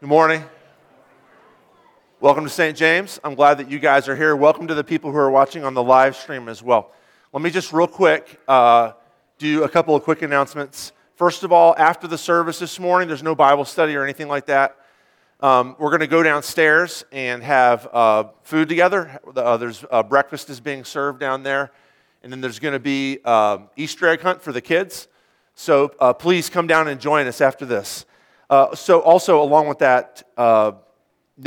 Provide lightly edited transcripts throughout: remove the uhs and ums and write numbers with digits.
Good morning. Welcome to St. James. I'm glad that you guys are here. Welcome to the people who are watching on the live stream as well. Let me just real quick do a couple of quick announcements. First of all, after the service this morning, there's no Bible study or anything like that. We're going to go downstairs and have food together. There's breakfast is being served down there. And then there's going to be Easter egg hunt for the kids. So please come down and join us after this. So also along with that, no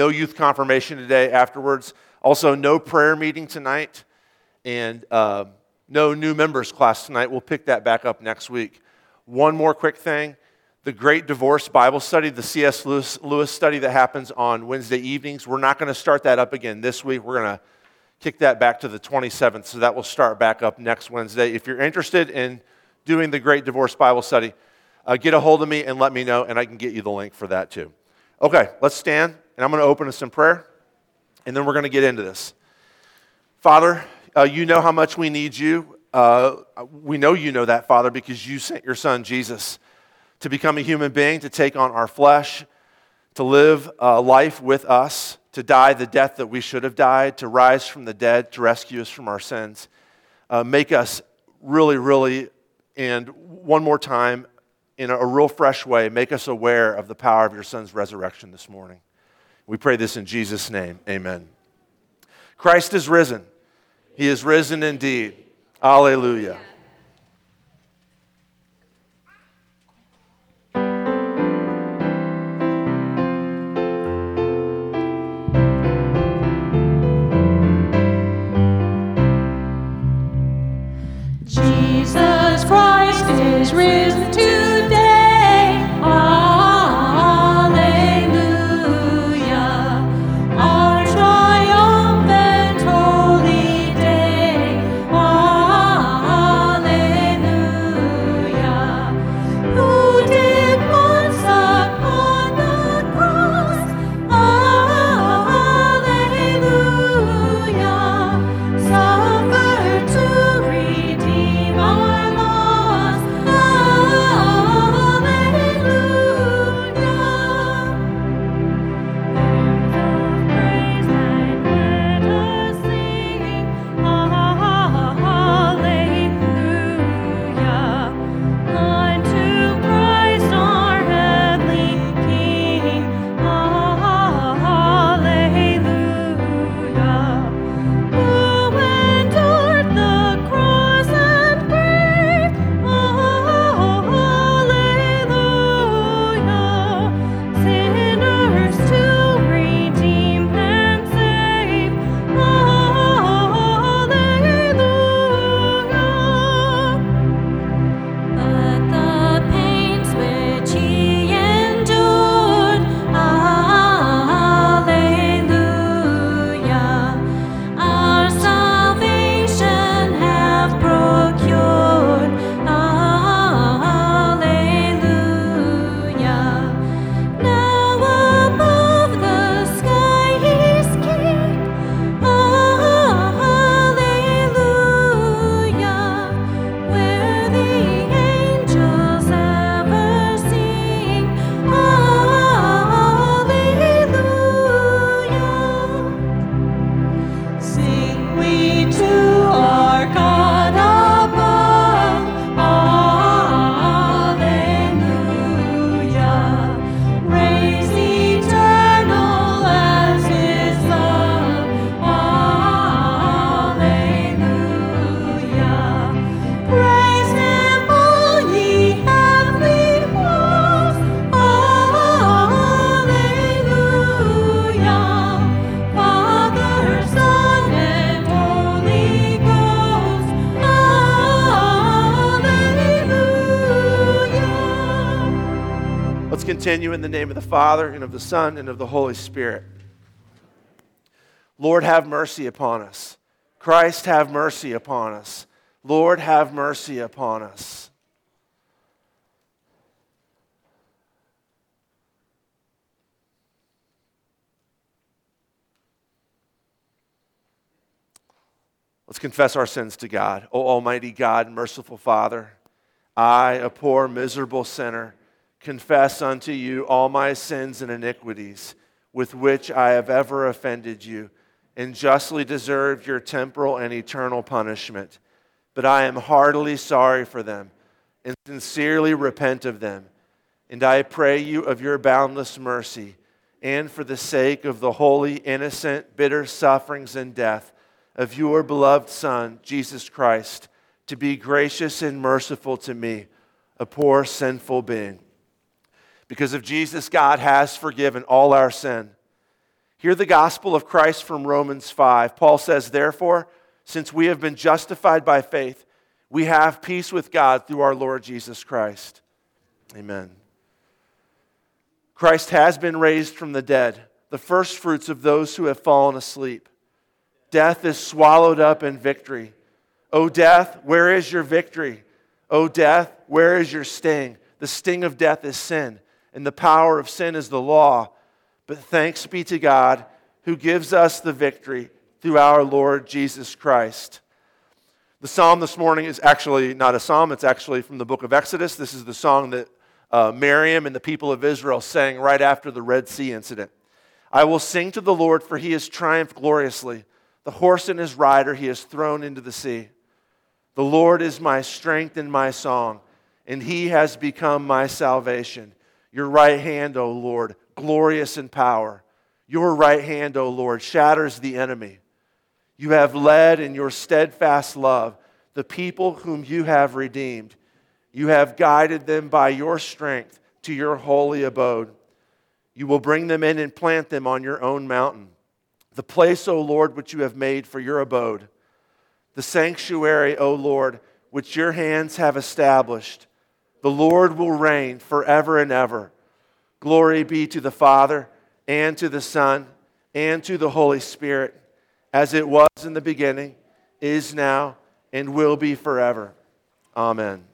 youth confirmation today afterwards. Also no prayer meeting tonight and no new members class tonight. We'll pick that back up next week. One more quick thing. The Great Divorce Bible study, the C.S. Lewis study that happens on Wednesday evenings, we're not going to start that up again this week. We're going to kick that back to the 27th, so that will start back up next Wednesday. If you're interested in doing the Great Divorce Bible study, get a hold of me and let me know, and I can get you the link for that too. Okay, let's stand, and I'm going to open us in prayer, and then we're going to get into this. Father, you know how much we need you. We know you know that, Father, because you sent your son, Jesus, to become a human being, to take on our flesh, to live life with us, to die the death that we should have died, to rise from the dead, to rescue us from our sins, make us really, really, and one more time, in a real fresh way, make us aware of the power of your son's resurrection this morning. We pray this in Jesus' name, amen. Christ is risen. He is risen indeed. Alleluia. Jesus Christ is risen today. Alleluia. Our triumphant holy day. Alleluia. Who did once upon the cross. Alleluia. Suffered to redeem our loss. Alleluia. Praise and let us sing. Alleluia. Unto Christ our heavenly King. Alleluia. Who endured the cross and grave? Alleluia. Sinners to redeem and save. Alleluia. But the pains which he endured, alleluia, our salvation have procured, alleluia. Now above the sky he's king, alleluia. Where the angels ever sing, alleluia. Sing we to our God above, alleluia. Raise eternal as his love, alleluia. Praise him, all ye heavenly hosts, alleluia. Father, Son, and Holy Ghost, alleluia. Let's continue in the name of the Father, and of the Son, and of the Holy Spirit. Lord, have mercy upon us. Christ, have mercy upon us. Lord, have mercy upon us. Let's confess our sins to God. O Almighty God, merciful Father, I, a poor, miserable sinner, confess unto you all my sins and iniquities with which I have ever offended you, and justly deserved your temporal and eternal punishment. But I am heartily sorry for them, and sincerely repent of them. And I pray you of your boundless mercy, and for the sake of the holy, innocent, bitter sufferings and death of your beloved Son, Jesus Christ, to be gracious and merciful to me, a poor sinful being. Because of Jesus, God has forgiven all our sin. Hear the gospel of Christ from Romans 5. Paul says, therefore, since we have been justified by faith, we have peace with God through our Lord Jesus Christ. Amen. Christ has been raised from the dead, the first fruits of those who have fallen asleep. Death is swallowed up in victory. O death, where is your victory? O death, where is your sting? The sting of death is sin, and the power of sin is the law. But thanks be to God who gives us the victory through our Lord Jesus Christ. The psalm this morning is actually not a psalm, it's actually from the book of Exodus. This is the song that Miriam and the people of Israel sang right after the Red Sea incident. I will sing to the Lord, for he has triumphed gloriously. The horse and his rider he has thrown into the sea. The Lord is my strength and my song, and he has become my salvation. Your right hand, O Lord, glorious in power. Your right hand, O Lord, shatters the enemy. You have led in your steadfast love the people whom you have redeemed. You have guided them by your strength to your holy abode. You will bring them in and plant them on your own mountain, the place, O Lord, which you have made for your abode, the sanctuary, O Lord, which your hands have established. The Lord will reign forever and ever. Glory be to the Father, and to the Son, and to the Holy Spirit, as it was in the beginning, is now, and will be forever. Amen.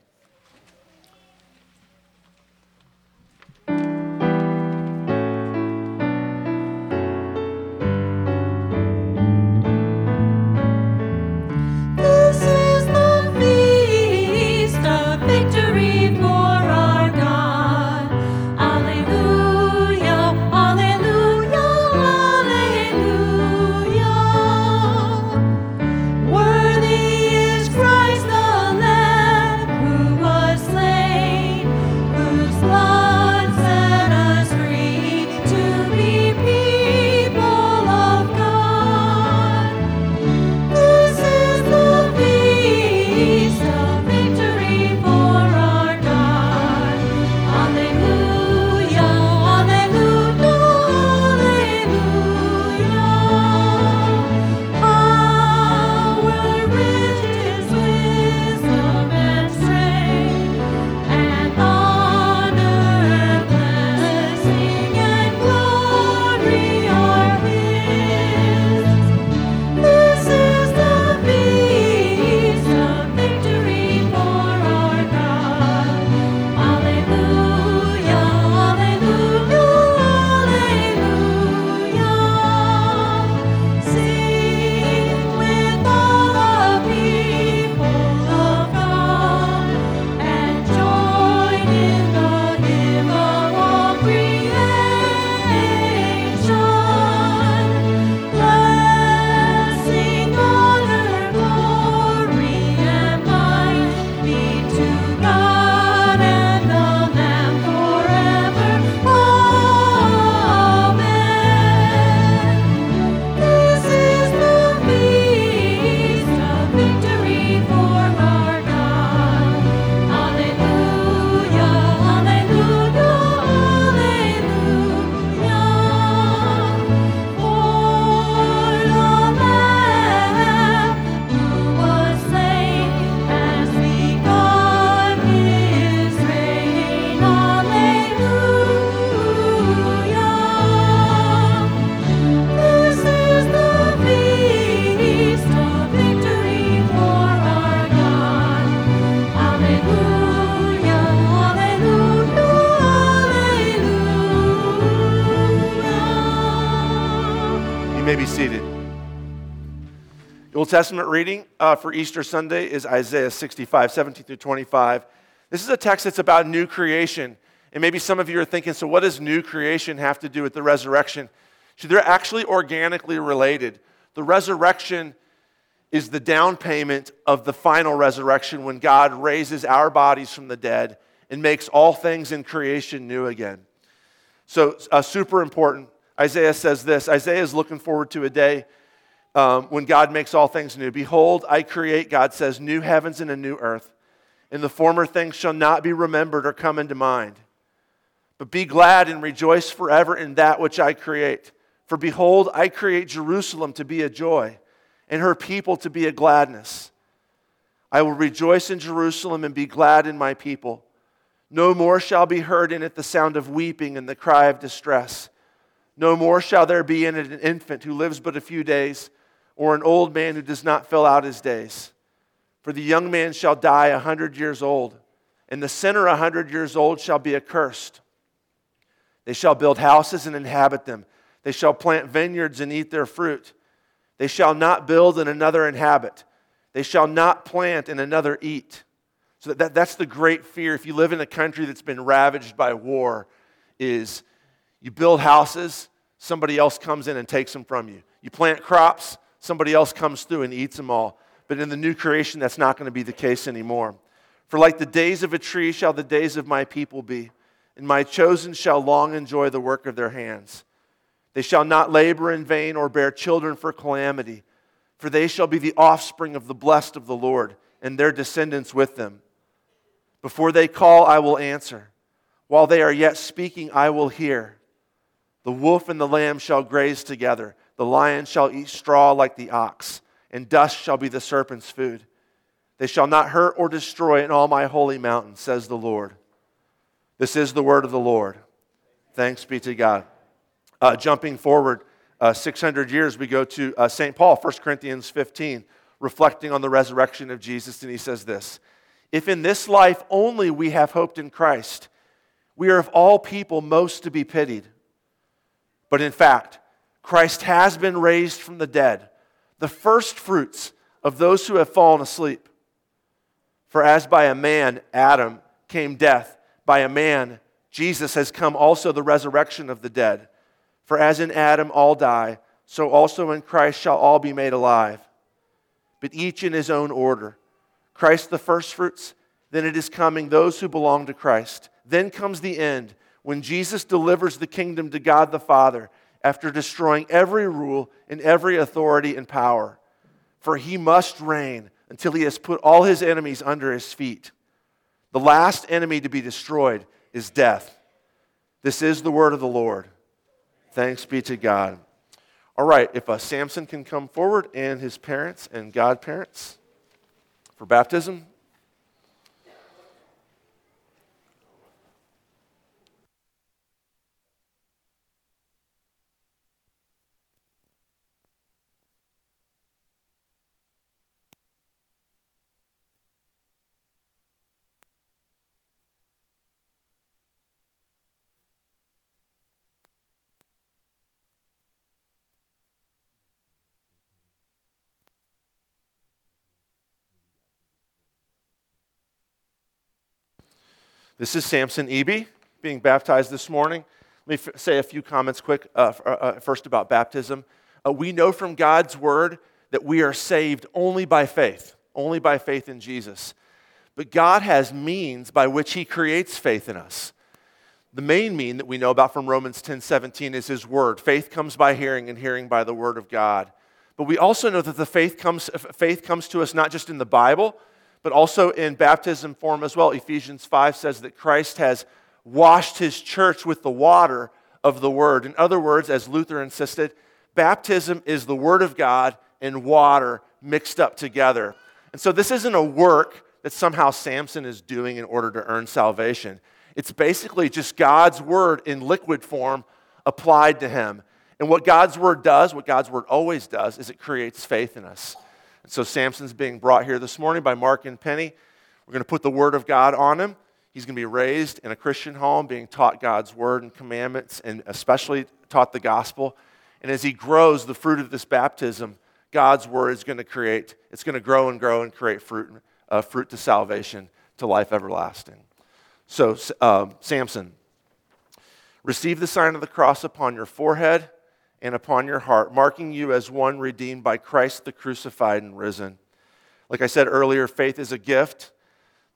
Testament reading for Easter Sunday is Isaiah 65, 17 through 25. This is a text that's about new creation. And maybe some of you are thinking, so what does new creation have to do with the resurrection? So they're actually organically related. The resurrection is the down payment of the final resurrection when God raises our bodies from the dead and makes all things in creation new again. So super important. Isaiah says this. Isaiah is looking forward to a day when God makes all things new. Behold, I create, God says, new heavens and a new earth, and the former things shall not be remembered or come into mind. But be glad and rejoice forever in that which I create. For behold, I create Jerusalem to be a joy, and her people to be a gladness. I will rejoice in Jerusalem and be glad in my people. No more shall be heard in it the sound of weeping and the cry of distress. No more shall there be in it an infant who lives but a few days, or an old man who does not fill out his days. For the young man shall die 100 years old, and the sinner 100 years old shall be accursed. They shall build houses and inhabit them. They shall plant vineyards and eat their fruit. They shall not build and another inhabit. They shall not plant and another eat. So that's the great fear. If you live in a country that's been ravaged by war, is you build houses, somebody else comes in and takes them from you. You plant crops, somebody else comes through and eats them all. But in the new creation, that's not going to be the case anymore. For like the days of a tree shall the days of my people be, and my chosen shall long enjoy the work of their hands. They shall not labor in vain or bear children for calamity, for they shall be the offspring of the blessed of the Lord, and their descendants with them. Before they call, I will answer. While they are yet speaking, I will hear. The wolf and the lamb shall graze together. The lion shall eat straw like the ox, and dust shall be the serpent's food. They shall not hurt or destroy in all my holy mountain, says the Lord. This is the word of the Lord. Thanks be to God. Jumping forward 600 years, we go to St. Paul, 1 Corinthians 15, reflecting on the resurrection of Jesus, and he says this: if in this life only we have hoped in Christ, we are of all people most to be pitied. But in fact, Christ has been raised from the dead, the firstfruits of those who have fallen asleep. For as by a man, Adam, came death, by a man, Jesus, has come also the resurrection of the dead. For as in Adam all die, so also in Christ shall all be made alive, but each in his own order. Christ the firstfruits, then it is coming those who belong to Christ. Then comes the end, when Jesus delivers the kingdom to God the Father, after destroying every rule and every authority and power. For he must reign until he has put all his enemies under his feet. The last enemy to be destroyed is death. This is the word of the Lord. Thanks be to God. All right, if Samson can come forward and his parents and godparents for baptism. This is Samson Eby being baptized this morning. Let me say a few comments quick first about baptism. We know from God's word that we are saved only by faith in Jesus. But God has means by which he creates faith in us. The main mean that we know about from Romans 10:17 is his word. Faith comes by hearing, and hearing by the word of God. But we also know that the faith comes to us not just in the Bible, but also in baptism form as well. Ephesians 5 says that Christ has washed his church with the water of the word. In other words, as Luther insisted, baptism is the word of God and water mixed up together. And so this isn't a work that somehow Samson is doing in order to earn salvation. It's basically just God's word in liquid form applied to him. And what God's word does, what God's word always does, is it creates faith in us. So Samson's being brought here this morning by Mark and Penny. We're going to put the word of God on him. He's going to be raised in a Christian home, being taught God's word and commandments, and especially taught the gospel. And as he grows, the fruit of this baptism, God's word is going to create, it's going to grow and create fruit to salvation, to life everlasting. So Samson. Receive the sign of the cross upon your forehead and upon your heart, marking you as one redeemed by Christ the crucified and risen. Like I said earlier, faith is a gift.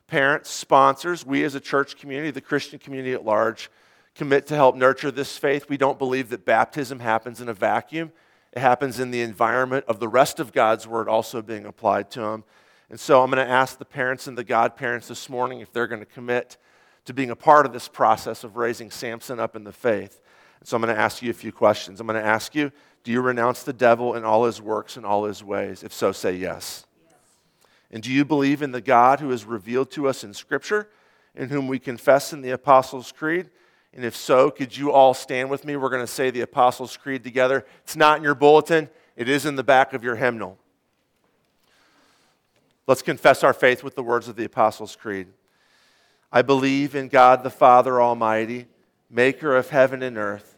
Parents, sponsors, we as a church community, the Christian community at large, commit to help nurture this faith. We don't believe that baptism happens in a vacuum. It happens in the environment of the rest of God's word also being applied to them. And so I'm going to ask the parents and the godparents this morning if they're going to commit to being a part of this process of raising Samson up in the faith. And so I'm going to ask you a few questions. I'm going to ask you, do you renounce the devil and all his works and all his ways? If so, say yes. And do you believe in the God who is revealed to us in Scripture, in whom we confess in the Apostles' Creed? And if so, could you all stand with me? We're going to say the Apostles' Creed together. It's not in your bulletin. It is in the back of your hymnal. Let's confess our faith with the words of the Apostles' Creed. I believe in God the Father Almighty, maker of heaven and earth,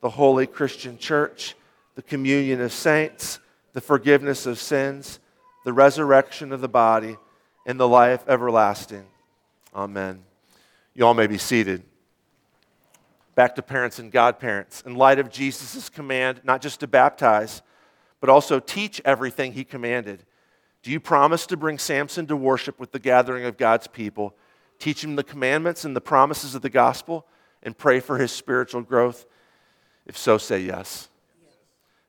the holy Christian church, the communion of saints, the forgiveness of sins, the resurrection of the body, and the life everlasting. Amen. You all may be seated. Back to parents and godparents. In light of Jesus' command, not just to baptize, but also teach everything he commanded, do you promise to bring Samson to worship with the gathering of God's people, teach him the commandments and the promises of the gospel, and pray for his spiritual growth? If so, say yes.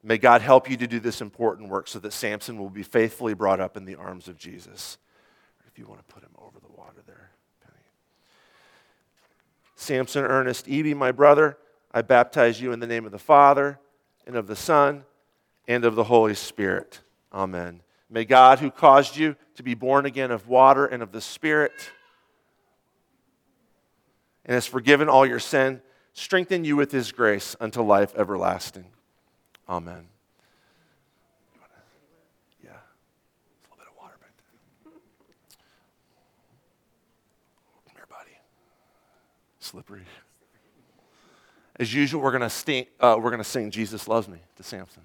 May God help you to do this important work so that Samson will be faithfully brought up in the arms of Jesus. If you want to put him over the water there, Penny. Samson Ernest Eby, my brother, I baptize you in the name of the Father, and of the Son, and of the Holy Spirit. Amen. May God, who caused you to be born again of water and of the Spirit, and has forgiven all your sin, strengthen you with his grace unto life everlasting. Amen. Yeah. There's a little bit of water back there. Come here, buddy. Slippery. As usual, we're going to sing Jesus Loves Me to Samson.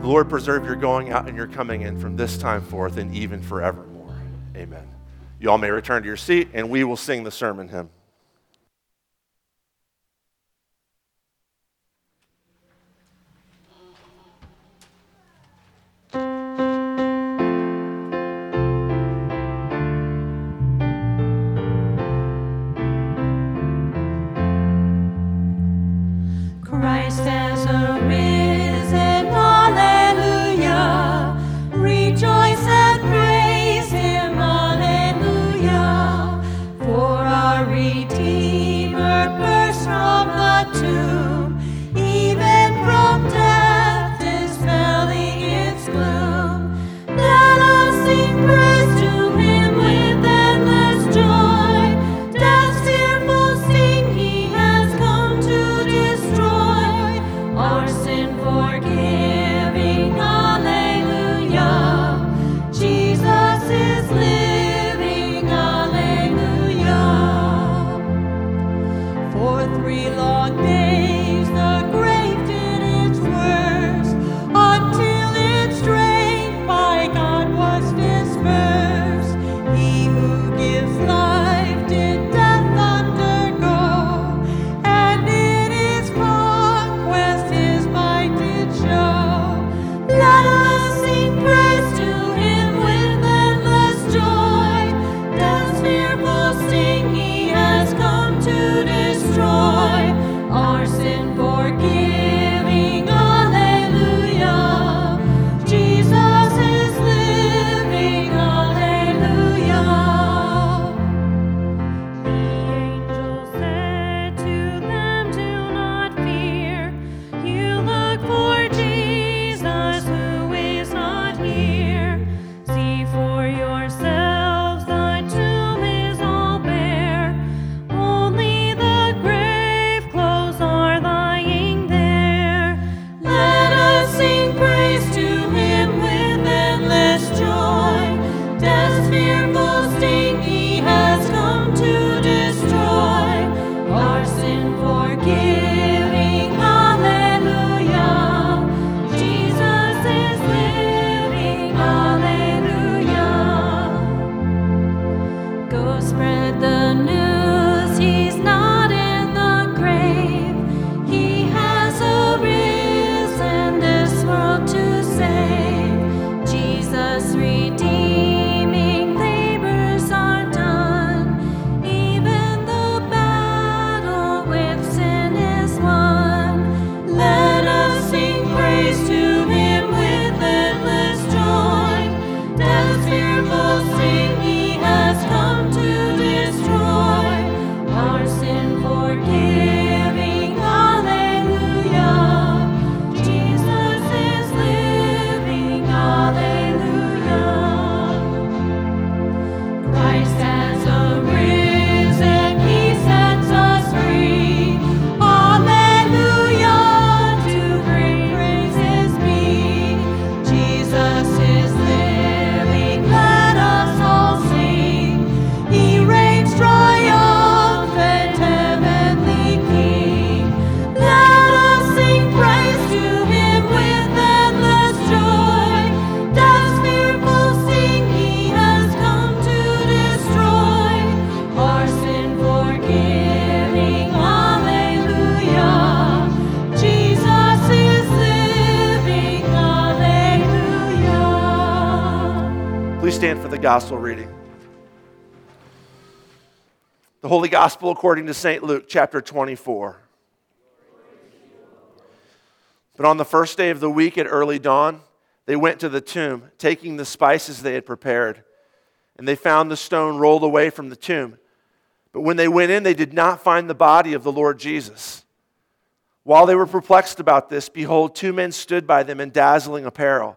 Lord, preserve your going out and your coming in from this time forth and even forevermore. Amen. You all may return to your seat, and we will sing the sermon hymn. Please stand for the gospel reading. The Holy Gospel according to St. Luke, chapter 24. But on the first day of the week at early dawn, they went to the tomb, taking the spices they had prepared. And they found the stone rolled away from the tomb. But when they went in, they did not find the body of the Lord Jesus. While they were perplexed about this, behold, two men stood by them in dazzling apparel.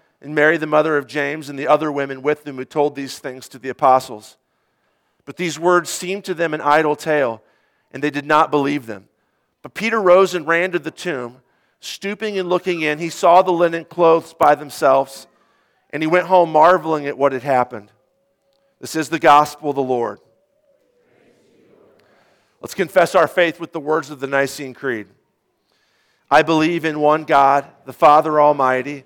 and Mary the mother of James, and the other women with them who told these things to the apostles. But these words seemed to them an idle tale, and they did not believe them. But Peter rose and ran to the tomb. Stooping and looking in, he saw the linen clothes by themselves, and he went home marveling at what had happened. This is the gospel of the Lord. Let's confess our faith with the words of the Nicene Creed. I believe in one God, the Father Almighty,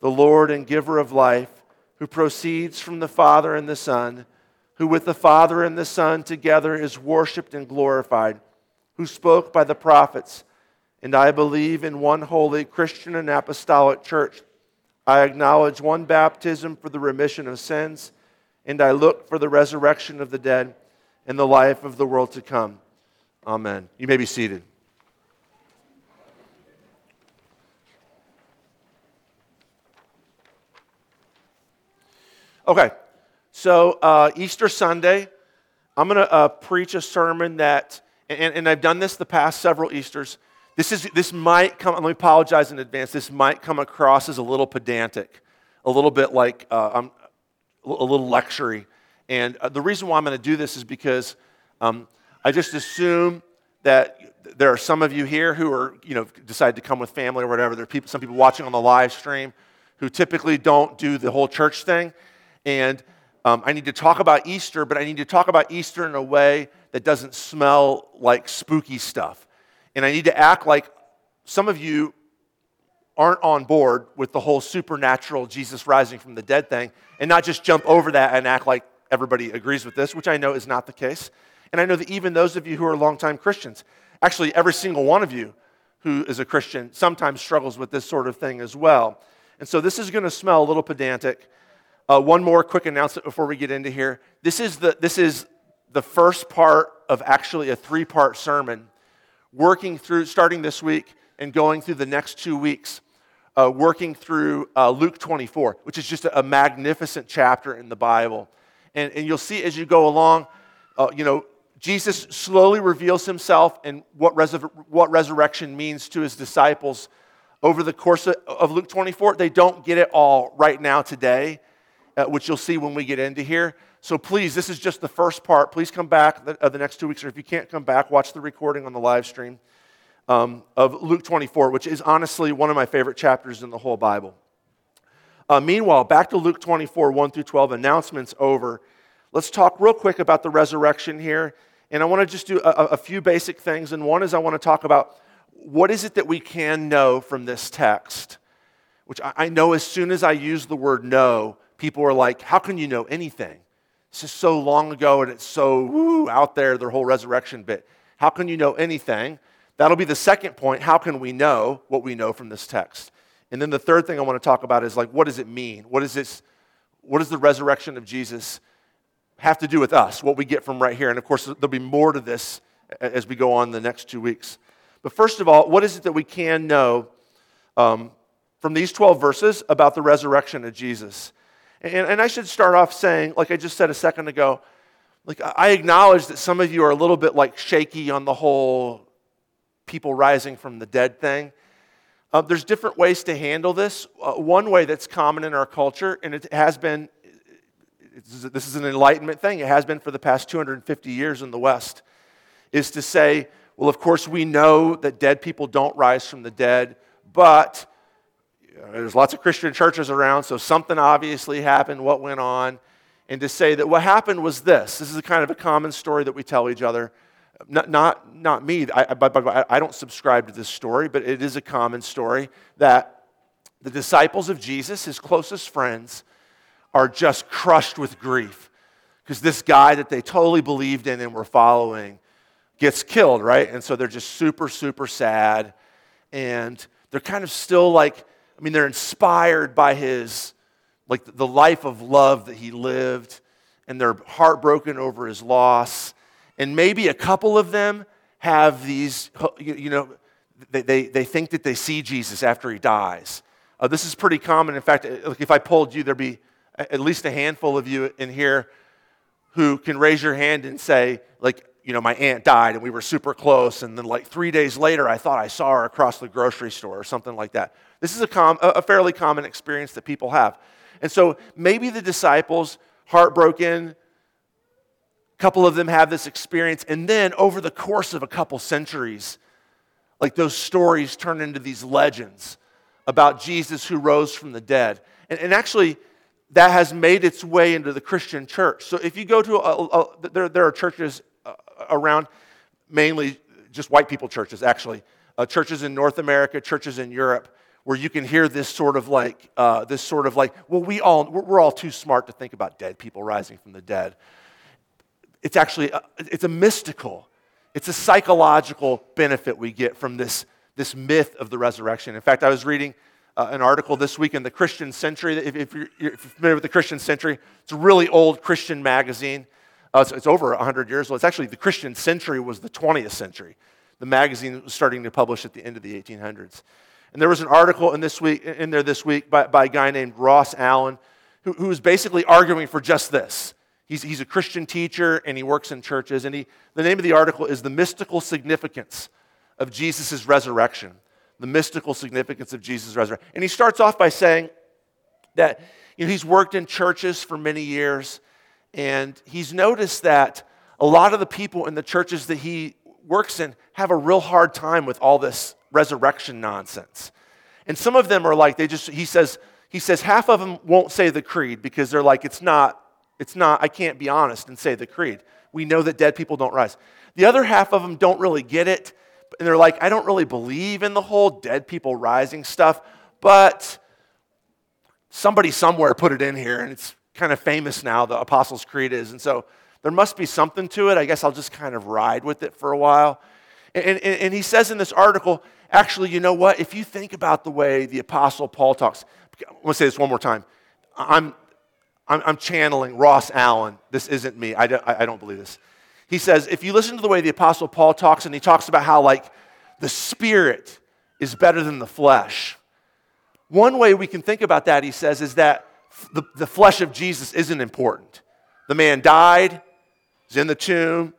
the Lord and giver of life, who proceeds from the Father and the Son, who with the Father and the Son together is worshiped and glorified, who spoke by the prophets. And I believe in one holy Christian and apostolic church. I acknowledge one baptism for the remission of sins, and I look for the resurrection of the dead and the life of the world to come. Amen. You may be seated. Okay, so Easter Sunday, I'm going to preach a sermon that, and I've done this the past several Easters. This might come, let me apologize in advance, this might come across as a little pedantic, a little bit like, a little lectury. And the reason why I'm going to do this is because I just assume that there are some of you here who are, decide to come with family or whatever. There are people, some people watching on the live stream who typically don't do the whole church thing. And I need to talk about Easter, but I need to talk about Easter in a way that doesn't smell like spooky stuff. And I need to act like some of you aren't on board with the whole supernatural Jesus rising from the dead thing, and not just jump over that and act like everybody agrees with this, which I know is not the case. And I know that even those of you who are longtime Christians, actually every single one of you who is a Christian sometimes struggles with this sort of thing as well. And so this is going to smell a little pedantic. One more quick announcement before we get into here. This is the first part of actually a three-part sermon, working through, starting this week and going through the next 2 weeks, working through Luke 24, which is just a magnificent chapter in the Bible. And you'll see as you go along, Jesus slowly reveals himself and what resurrection means to his disciples. Over the course of Luke 24, they don't get it all right now today, which you'll see when we get into here. So please, this is just the first part. Please come back the next 2 weeks, or if you can't come back, watch the recording on the live stream of Luke 24, which is honestly one of my favorite chapters in the whole Bible. Meanwhile, back to Luke 24, 1 through 12, announcements over. Let's talk real quick about the resurrection here, and I want to just do a few basic things, and one is I want to talk about what is it that we can know from this text, which I know as soon as I use the word know, people are like, how can you know anything? This is so long ago and it's so out there, their whole resurrection bit. How can you know anything? That'll be the second point. How can we know what we know from this text? And then the third thing I want to talk about is, like, what does it mean? What is this? What does the resurrection of Jesus have to do with us, what we get from right here? And of course, there'll be more to this as we go on the next 2 weeks. But first of all, what is it that we can know from these 12 verses about the resurrection of Jesus? And I should start off saying, like I just said a second ago, like I acknowledge that some of you are a little bit like shaky on the whole people rising from the dead thing. There's different ways to handle this. One way that's common in our culture, and it has been, this is an Enlightenment thing, it has been for the past 250 years in the West, is to say, well, of course we know that dead people don't rise from the dead, but there's lots of Christian churches around, so something obviously happened, what went on, and to say that what happened was this. This is a kind of a common story that we tell each other. Not me, I don't subscribe to this story, but it is a common story that the disciples of Jesus, his closest friends, are just crushed with grief because this guy that they totally believed in and were following gets killed, right? And so they're just super, super sad, and they're kind of still like, I mean, they're inspired by his, like, the life of love that he lived, and they're heartbroken over his loss. And maybe a couple of them have these, you know, they think that they see Jesus after he dies. This is pretty common. In fact, if I polled you, there'd be at least a handful of you in here who can raise your hand and say, like, you know, my aunt died and we were super close, and then like 3 days later I thought I saw her across the grocery store or something like that. This is a fairly common experience that people have. And so maybe the disciples, heartbroken, couple of them have this experience, and then over the course of a couple centuries, like those stories turn into these legends about Jesus who rose from the dead. And actually, that has made its way into the Christian church. So if you go to, there are churches around, mainly just white people churches actually, churches in North America, churches in Europe, where you can hear this sort of like, well, we're all too smart to think about dead people rising from the dead. It's actually, it's a mystical, it's a psychological benefit we get from this myth of the resurrection. In fact, I was reading an article this week in the Christian Century. If you're familiar with the Christian Century, it's a really old Christian magazine. It's over 100 years old. It's actually, the Christian Century was the 20th century. The magazine was starting to publish at the end of the 1800s. And there was an article in there this week by a guy named Ross Allen, who was basically arguing for just this. He's a Christian teacher, and he works in churches, and the name of the article is The Mystical Significance of Jesus' Resurrection. The Mystical Significance of Jesus' Resurrection. And he starts off by saying that, you know, he's worked in churches for many years, and he's noticed that a lot of the people in the churches that he works in have a real hard time with all this resurrection nonsense. And some of them are like, he says half of them won't say the creed because they're like, it's not, I can't be honest and say the creed. We know that dead people don't rise. The other half of them don't really get it, and they're like, I don't really believe in the whole dead people rising stuff, but somebody somewhere put it in here, and it's kind of famous now, the Apostles' Creed is, and so there must be something to it. I guess I'll just kind of ride with it for a while. And he says in this article, actually, you know what? If you think about the way the Apostle Paul talks, I'm going to say this one more time. I'm channeling Ross Allen. This isn't me. I don't believe this. He says, if you listen to the way the Apostle Paul talks, and he talks about how, like, the spirit is better than the flesh. One way we can think about that, he says, is that the flesh of Jesus isn't important. The man died, he's in the tomb,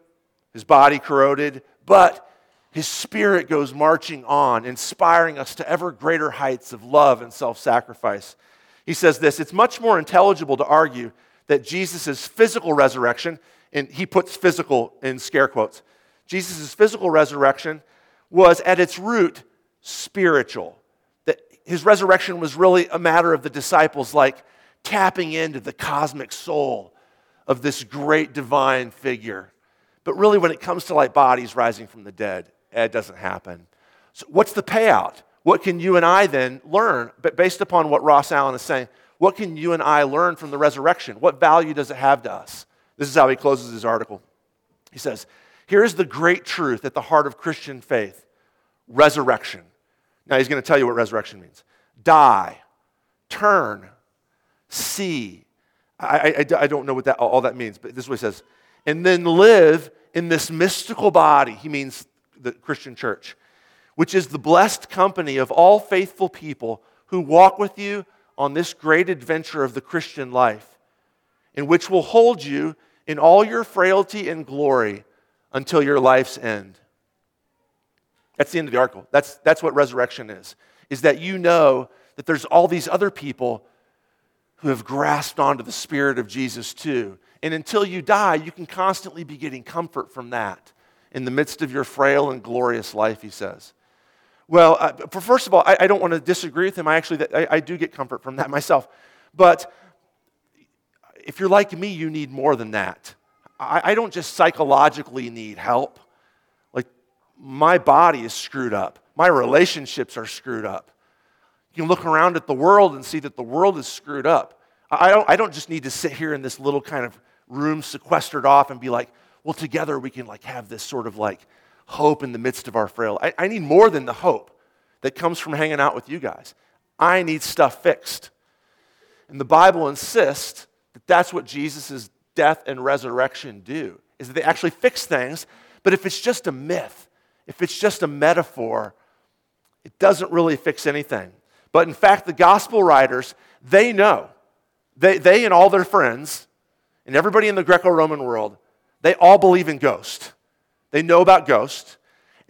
his body corroded, but his spirit goes marching on, inspiring us to ever greater heights of love and self-sacrifice. He says this, it's much more intelligible to argue that Jesus' physical resurrection, and he puts physical in scare quotes, Jesus' physical resurrection was at its root spiritual. That his resurrection was really a matter of the disciples, like, tapping into the cosmic soul of this great divine figure. But really, when it comes to, like, bodies rising from the dead, it doesn't happen. So what's the payout? What can you and I then learn? But based upon what Ross Allen is saying, what can you and I learn from the resurrection? What value does it have to us? This is how he closes his article. He says, here is the great truth at the heart of Christian faith, resurrection. Now he's going to tell you what resurrection means. Die, turn, see. I don't know what that all that means, but this is what he says. And then live in this mystical body. He means the Christian church, which is the blessed company of all faithful people who walk with you on this great adventure of the Christian life, and which will hold you in all your frailty and glory until your life's end. That's the end of the article. That's what resurrection is that you know that there's all these other people who have grasped onto the Spirit of Jesus too. And until you die, you can constantly be getting comfort from that in the midst of your frail and glorious life, he says. Well, first of all, I don't want to disagree with him. I do get comfort from that myself. But if you're like me, you need more than that. I don't just psychologically need help. Like, my body is screwed up. My relationships are screwed up. You can look around at the world and see that the world is screwed up. I don't just need to sit here in this little kind of room sequestered off and be like, well, together we can like have this sort of like hope in the midst of our frail. I need more than the hope that comes from hanging out with you guys. I need stuff fixed. And the Bible insists that that's what Jesus' death and resurrection do, is that they actually fix things. But if it's just a myth, if it's just a metaphor, it doesn't really fix anything. But in fact, the gospel writers, they know. They and all their friends, and everybody in the Greco-Roman world, they all believe in ghosts. They know about ghosts.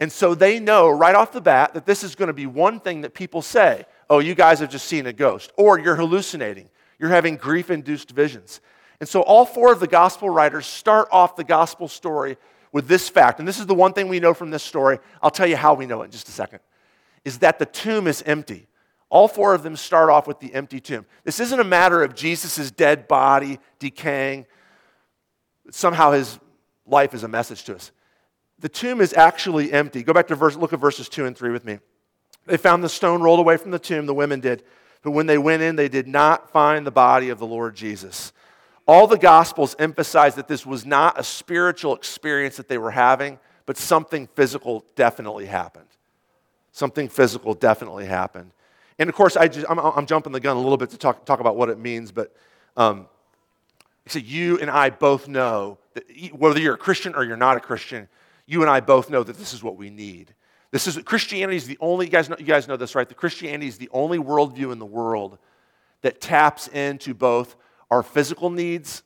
And so they know right off the bat that this is going to be one thing that people say. Oh, you guys have just seen a ghost. Or you're hallucinating. You're having grief-induced visions. And so all four of the gospel writers start off the gospel story with this fact. And this is the one thing we know from this story. I'll tell you how we know it in just a second. Is that the tomb is empty. All four of them start off with the empty tomb. This isn't a matter of Jesus' dead body decaying. Somehow his life is a message to us. The tomb is actually empty. Go back to look at verses 2 and 3 with me. They found the stone rolled away from the tomb, the women did. But when they went in, they did not find the body of the Lord Jesus. All the Gospels emphasize that this was not a spiritual experience that they were having, but something physical definitely happened. Something physical definitely happened. And of course, I'm jumping the gun a little bit to talk about what it means, but so you and I both know that whether you're a Christian or you're not a Christian, you and I both know that this is what we need. This is Christianity is the only you guys know this, right? The Christianity is the only worldview in the world that taps into both our physical needs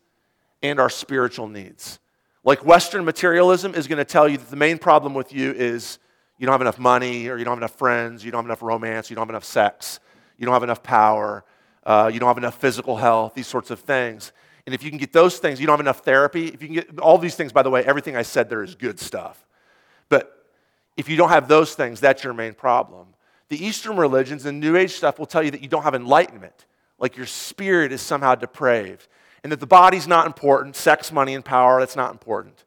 and our spiritual needs. Like Western materialism is going to tell you that the main problem with you is you don't have enough money, or you don't have enough friends, you don't have enough romance, you don't have enough sex, you don't have enough power, you don't have enough physical health, these sorts of things. And if you can get those things, you don't have enough therapy. If you can get all these things, by the way, everything I said there is good stuff. But if you don't have those things, that's your main problem. The Eastern religions and New Age stuff will tell you that you don't have enlightenment, like your spirit is somehow depraved, and that the body's not important, sex, money, and power, that's not important.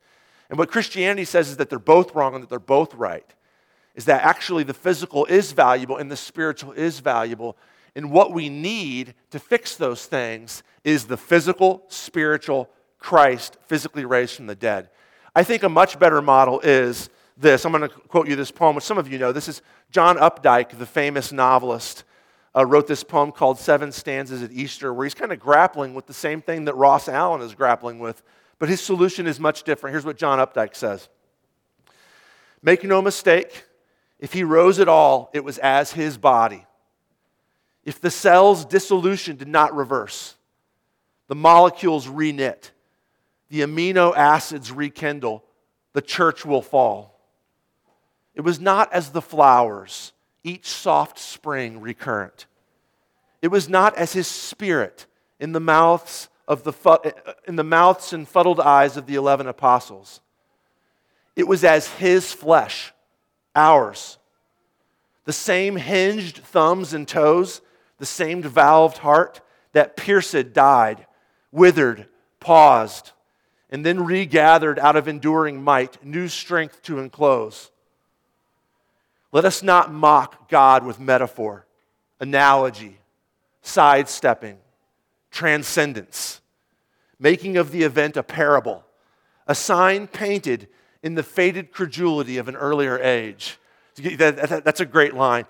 And what Christianity says is that they're both wrong and that they're both right. Is that actually the physical is valuable and the spiritual is valuable. And what we need to fix those things is the physical, spiritual Christ physically raised from the dead. I think a much better model is this. I'm going to quote you this poem, which some of you know. This is John Updike, the famous novelist, wrote this poem called 7 Stanzas at Easter, where he's kind of grappling with the same thing that Ross Allen is grappling with, but his solution is much different. Here's what John Updike says. Make no mistake, if he rose at all, it was as his body. If the cell's dissolution did not reverse, the molecules reknit, the amino acids rekindle, the church will fall. It was not as the flowers, each soft spring recurrent. It was not as his spirit in the mouths of in the mouths and fuddled eyes of the 11 apostles. It was as his flesh, ours. The same hinged thumbs and toes, the same valved heart that pierced died, withered, paused, and then regathered out of enduring might, new strength to enclose. Let us not mock God with metaphor, analogy, sidestepping, transcendence. making of the event a parable, a sign painted in the faded credulity of an earlier age. That's a great line.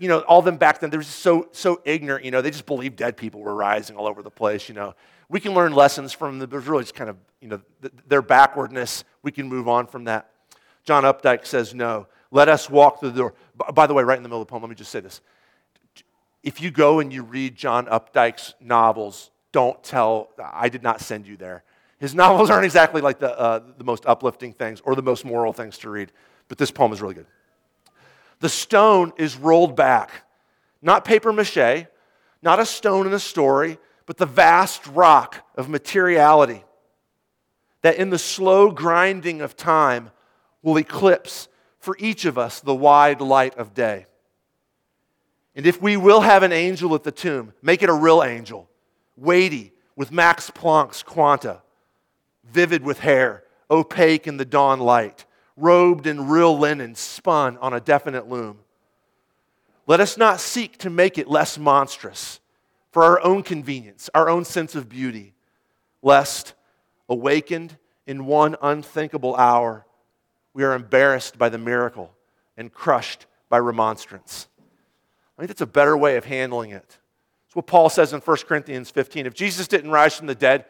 You know, all them back then, they were just so ignorant, you know, they just believed dead people were rising all over the place, you know. We can learn lessons from their backwardness. We can move on from that. John Updike says, no, let us walk through the door. By the way, right in the middle of the poem, let me just say this. If you go and you read John Updike's novels, don't tell, I did not send you there. His novels aren't exactly like the most uplifting things or the most moral things to read, but this poem is really good. The stone is rolled back, not paper mache, not a stone in a story, but the vast rock of materiality that in the slow grinding of time will eclipse for each of us the wide light of day. And if we will have an angel at the tomb, make it a real angel, weighty with Max Planck's quanta, vivid with hair, opaque in the dawn light, robed in real linen spun on a definite loom. Let us not seek to make it less monstrous for our own convenience, our own sense of beauty, lest, awakened in one unthinkable hour, we are embarrassed by the miracle and crushed by remonstrance. I think that's a better way of handling it. That's what Paul says in 1 Corinthians 15. If Jesus didn't rise from the dead,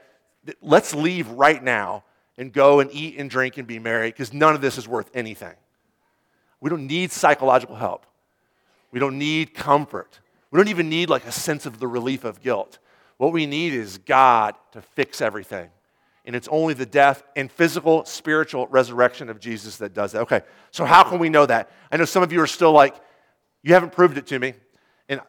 let's leave right now and go and eat and drink and be merry, because none of this is worth anything. We don't need psychological help. We don't need comfort. We don't even need like a sense of the relief of guilt. What we need is God to fix everything. And it's only the death and physical, spiritual resurrection of Jesus that does that. Okay, so how can we know that? I know some of you are still like, you haven't proved it to me. And I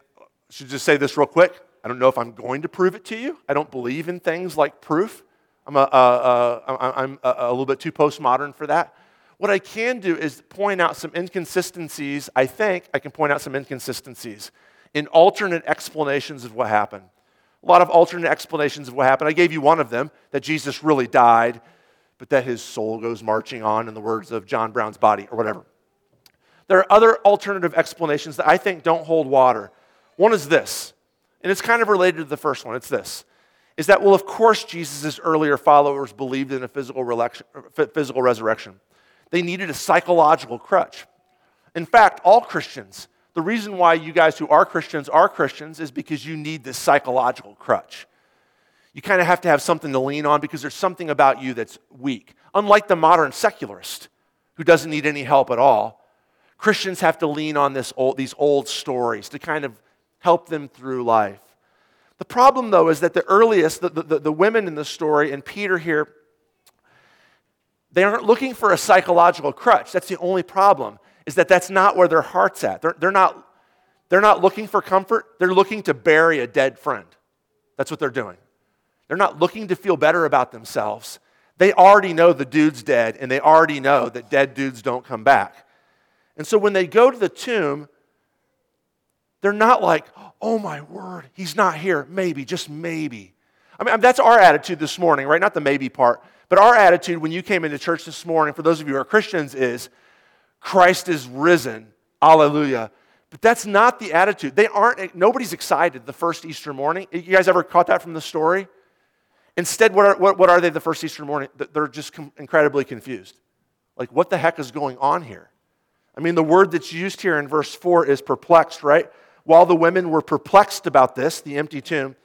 should just say this real quick. I don't know if I'm going to prove it to you. I don't believe in things like proof. I'm a little bit too postmodern for that. What I can do is point out some inconsistencies. I think I can point out some inconsistencies in alternate explanations of what happened. A lot of alternate explanations of what happened. I gave you one of them, that Jesus really died, but that his soul goes marching on in the words of John Brown's Body or whatever. There are other alternative explanations that I think don't hold water. One is this, and it's kind of related to the first one. It's this. Is that, well, of course, Jesus' earlier followers believed in a physical resurrection. They needed a psychological crutch. In fact, all Christians, the reason why you guys who are Christians is because you need this psychological crutch. You kind of have to have something to lean on because there's something about you that's weak. Unlike the modern secularist who doesn't need any help at all, Christians have to lean on these old stories to kind of help them through life. The problem, though, is that the earliest, the women in the story, and Peter here, they aren't looking for a psychological crutch. That's the only problem, is that that's not where their heart's at. They're not looking for comfort. They're looking to bury a dead friend. That's what they're doing. They're not looking to feel better about themselves. They already know the dude's dead, and they already know that dead dudes don't come back. And so when they go to the tomb, they're not like, oh my word, he's not here, maybe, just maybe. I mean, that's our attitude this morning, right? Not the maybe part, but our attitude when you came into church this morning, for those of you who are Christians, is Christ is risen, hallelujah. But that's not the attitude. Nobody's excited the first Easter morning. You guys ever caught that from the story? Instead, what are they the first Easter morning? They're just incredibly confused. Like, what the heck is going on here? I mean, the word that's used here in verse 4 is perplexed, right? While the women were perplexed about this, the empty tomb,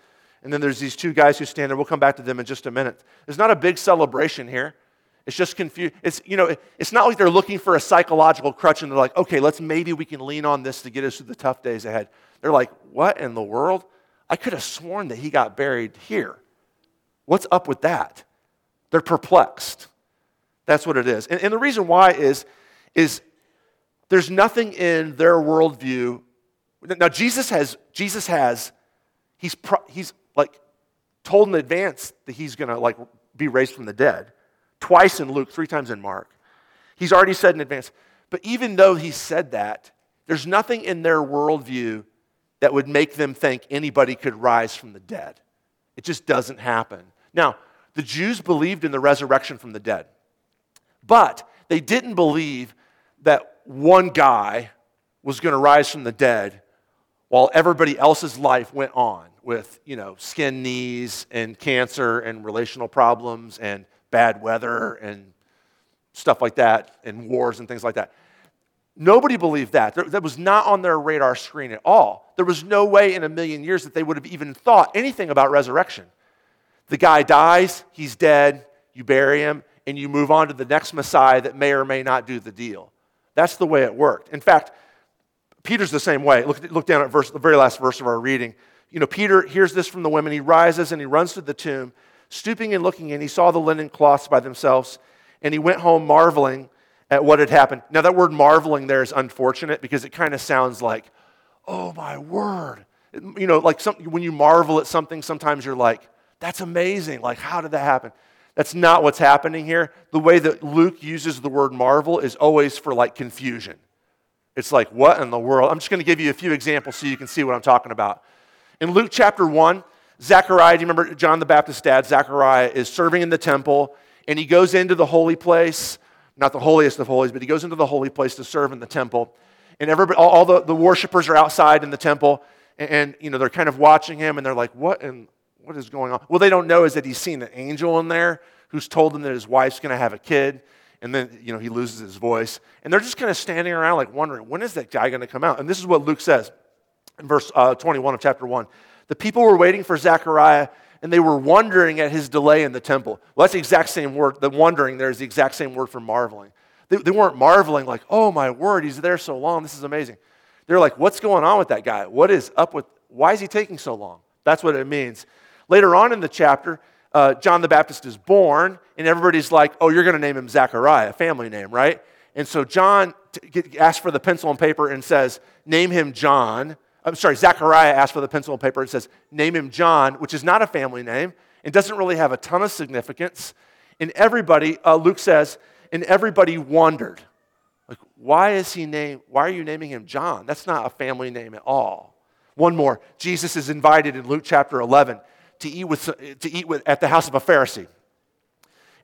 and then there's these two guys who stand there. We'll come back to them in just a minute. There's not a big celebration here. It's just confused. It's not like they're looking for a psychological crutch and they're like, okay, maybe we can lean on this to get us through the tough days ahead. They're like, what in the world? I could have sworn that he got buried here. What's up with that? They're perplexed. That's what it is. And the reason why is there's nothing in their worldview. Now he's like told in advance that he's gonna like be raised from the dead, twice in Luke, three times in Mark. He's already said in advance. But even though he said that, there's nothing in their worldview that would make them think anybody could rise from the dead. It just doesn't happen. Now, the Jews believed in the resurrection from the dead, but they didn't believe that one guy was gonna rise from the dead while everybody else's life went on, with, you know, skin knees and cancer and relational problems and bad weather and stuff like that and wars and things like that. Nobody believed that. That was not on their radar screen at all. There was no way in a million years that they would have even thought anything about resurrection. The guy dies, he's dead, you bury him, and you move on to the next Messiah that may or may not do the deal. That's the way it worked. In fact, Peter's the same way. Look down at the very last verse of our reading. You know, Peter hears this from the women. He rises and he runs to the tomb, stooping and looking in. He saw the linen cloths by themselves, and he went home marveling at what had happened. Now, that word marveling there is unfortunate because it kind of sounds like, oh, my word. You know, like when you marvel at something, sometimes you're like, that's amazing. Like, how did that happen? That's not what's happening here. The way that Luke uses the word marvel is always for, like, confusion. It's like, what in the world? I'm just going to give you a few examples so you can see what I'm talking about. In Luke chapter 1, Zachariah, do you remember John the Baptist's dad? Zachariah is serving in the temple, and he goes into the holy place. Not the holiest of holies, but he goes into the holy place to serve in the temple. And everybody, all the worshipers are outside in the temple, and you know, they're kind of watching him, and they're like, what is going on? Well, they don't know is that he's seen an angel in there who's told him that his wife's going to have a kid, and then, you know, he loses his voice. And they're just kind of standing around like wondering, when is that guy going to come out? And this is what Luke says in verse 21 of chapter 1. The people were waiting for Zechariah, and they were wondering at his delay in the temple. Well, that's the exact same word. The wondering there is the exact same word for marveling. They weren't marveling like, oh, my word, he's there so long. This is amazing. They're like, what's going on with that guy? Why is he taking so long? That's what it means. Later on in the chapter, John the Baptist is born, and everybody's like, oh, you're going to name him Zechariah, family name, right? And so John asks for the pencil and paper and says, name him John. I'm sorry, Zechariah asked for the pencil and paper and says, name him John, which is not a family name and doesn't really have a ton of significance. And everybody, Luke says, and everybody wondered, like, why are you naming him John? That's not a family name at all. One more, Jesus is invited in Luke chapter 11 to eat with at the house of a Pharisee.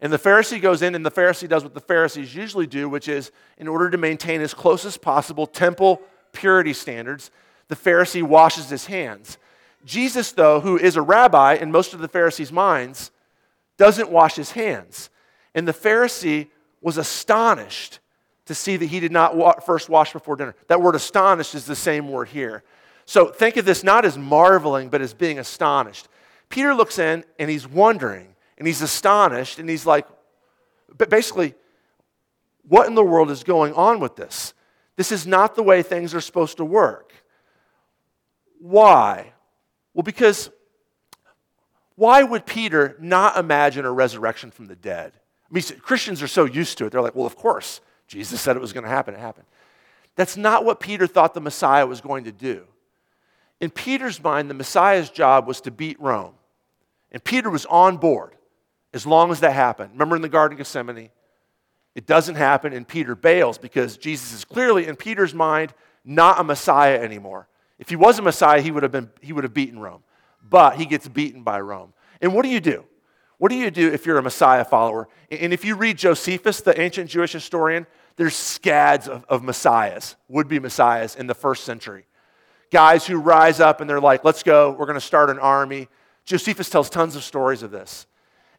And the Pharisee goes in, and the Pharisee does what the Pharisees usually do, which is, in order to maintain as close as possible temple purity standards, the Pharisee washes his hands. Jesus, though, who is a rabbi in most of the Pharisees' minds, doesn't wash his hands. And the Pharisee was astonished to see that he did not first wash before dinner. That word astonished is the same word here. So think of this not as marveling, but as being astonished. Peter looks in, and he's wondering, and he's astonished, and he's like, basically, what in the world is going on with this? This is not the way things are supposed to work. Why? Well, because why would Peter not imagine a resurrection from the dead? I mean, Christians are so used to it. They're like, well, of course, Jesus said it was going to happen. It happened. That's not what Peter thought the Messiah was going to do. In Peter's mind, the Messiah's job was to beat Rome. And Peter was on board as long as that happened. Remember in the Garden of Gethsemane? It doesn't happen, and Peter bails because Jesus is clearly, in Peter's mind, not a Messiah anymore. If he was a Messiah, he would have beaten Rome. But he gets beaten by Rome. And what do you do? What do you do if you're a Messiah follower? And if you read Josephus, the ancient Jewish historian, there's scads of messiahs, would-be messiahs in the first century. Guys who rise up and they're like, let's go, we're going to start an army. Josephus tells tons of stories of this.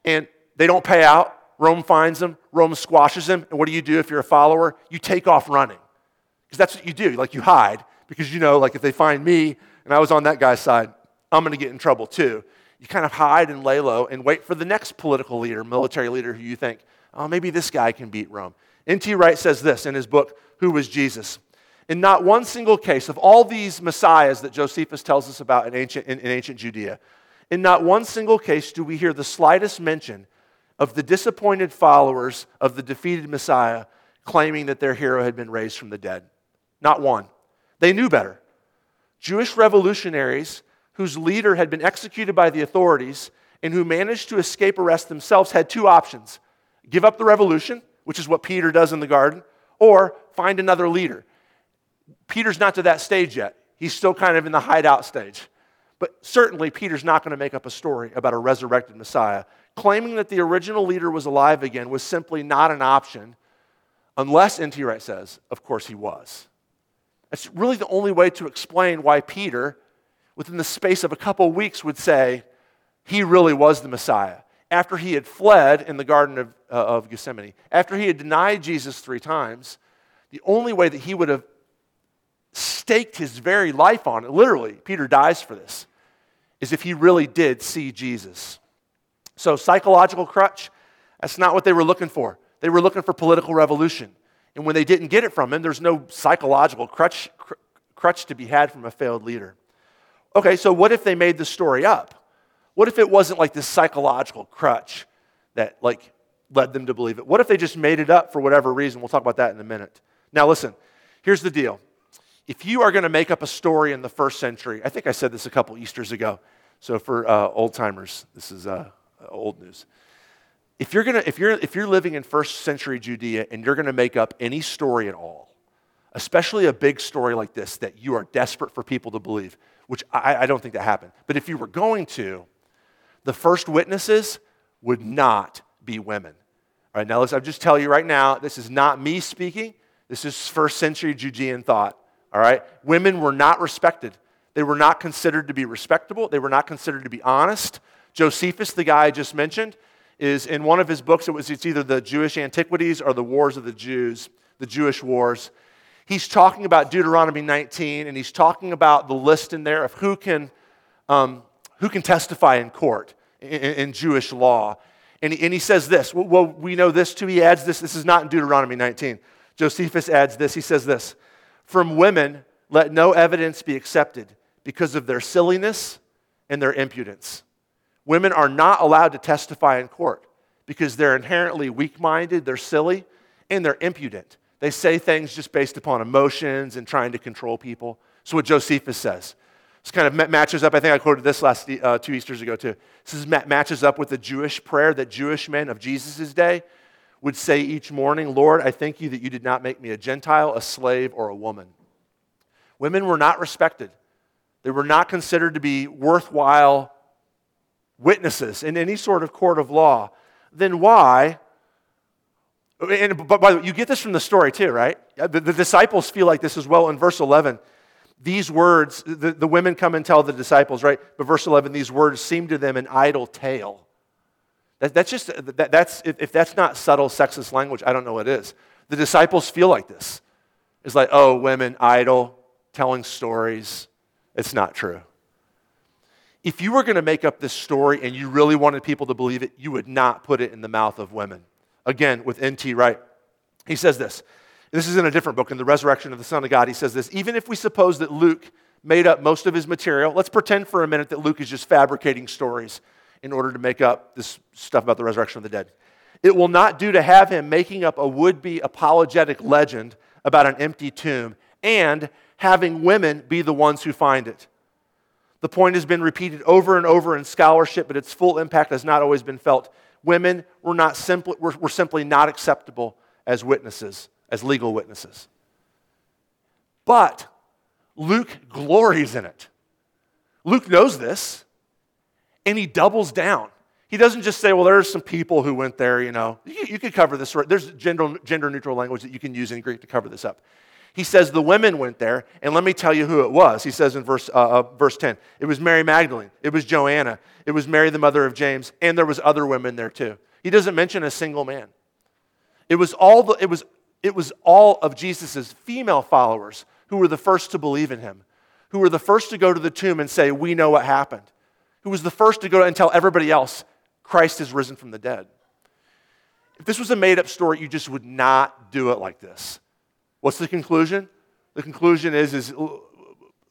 And they don't pay out. Rome finds them. Rome squashes them. And what do you do if you're a follower? You take off running. Because that's what you do. Like, you hide. Because, you know, like, if they find me and I was on that guy's side, I'm going to get in trouble too. You kind of hide and lay low and wait for the next political leader, military leader who you think, oh, maybe this guy can beat Rome. N.T. Wright says this in his book, Who Was Jesus? In not one single case of all these messiahs that Josephus tells us about in ancient Judea, in not one single case do we hear the slightest mention of the disappointed followers of the defeated Messiah claiming that their hero had been raised from the dead. Not one. They knew better. Jewish revolutionaries whose leader had been executed by the authorities and who managed to escape arrest themselves had two options: give up the revolution, which is what Peter does in the garden, or find another leader. Peter's not to that stage yet. He's still kind of in the hideout stage. But certainly Peter's not going to make up a story about a resurrected Messiah. Claiming that the original leader was alive again was simply not an option, unless, N.T. Wright says, of course he was. That's really the only way to explain why Peter within the space of a couple weeks would say he really was the Messiah. After he had fled in the Garden of Gethsemane, after he had denied Jesus 3 times, the only way that he would have staked his very life on it, literally, Peter dies for this, is if he really did see Jesus. So psychological crutch, that's not what they were looking for. They were looking for political revolution. And when they didn't get it from him, there's no psychological crutch to be had from a failed leader. Okay, so what if they made the story up? What if it wasn't like this psychological crutch that like led them to believe it? What if they just made it up for whatever reason? We'll talk about that in a minute. Now listen, here's the deal. If you are going to make up a story in the first century, I think I said this a couple Easters ago, so for old timers, this is old news. If you're living in first century Judea and you're going to make up any story at all, especially a big story like this that you are desperate for people to believe, which I don't think that happened, but if you were going to, the first witnesses would not be women. All right, now listen, I'll just tell you right now, this is not me speaking. This is first century Judean thought, all right? Women were not respected. They were not considered to be respectable. They were not considered to be honest. Josephus, the guy I just mentioned, is in one of his books, it's either the Jewish Antiquities or the Wars of the Jews, the Jewish Wars. He's talking about Deuteronomy 19, and he's talking about the list in there of who can testify in court. In Jewish law. And he says this. Well, we know this too. He adds this. This is not in Deuteronomy 19. Josephus adds this. He says this. From women, let no evidence be accepted because of their silliness and their impudence. Women are not allowed to testify in court because they're inherently weak-minded, they're silly, and they're impudent. They say things just based upon emotions and trying to control people. So what Josephus says. This kind of matches up, I think I quoted this last 2 Easters ago too. This matches up with the Jewish prayer that Jewish men of Jesus' day would say each morning, Lord, I thank you that you did not make me a Gentile, a slave, or a woman. Women were not respected. They were not considered to be worthwhile witnesses in any sort of court of law. Then why? But by the way, you get this from the story too, right? The disciples feel like this as well in verse 11. These words, the women come and tell the disciples, right? But verse 11, these words seem to them an idle tale. If that's not subtle sexist language, I don't know what is. The disciples feel like this. It's like, oh, women, idle, telling stories. It's not true. If you were going to make up this story and you really wanted people to believe it, you would not put it in the mouth of women. Again, with N.T. Wright, he says this. This is in a different book, in The Resurrection of the Son of God. He says this, even if we suppose that Luke made up most of his material, let's pretend for a minute that Luke is just fabricating stories in order to make up this stuff about the resurrection of the dead. It will not do to have him making up a would-be apologetic legend about an empty tomb and having women be the ones who find it. The point has been repeated over and over in scholarship, but its full impact has not always been felt. Women were simply not acceptable as witnesses. As legal witnesses. But Luke glories in it. Luke knows this, and he doubles down. He doesn't just say, well, there's some people who went there, you know. You could cover this. There's gender-neutral language that you can use in Greek to cover this up. He says the women went there, and let me tell you who it was. He says in verse 10, it was Mary Magdalene, it was Joanna, it was Mary the mother of James, and there was other women there too. He doesn't mention a single man. It was all of Jesus' female followers who were the first to believe in him, who were the first to go to the tomb and say, we know what happened, who was the first to go and tell everybody else, Christ is risen from the dead. If this was a made-up story, you just would not do it like this. What's the conclusion? The conclusion is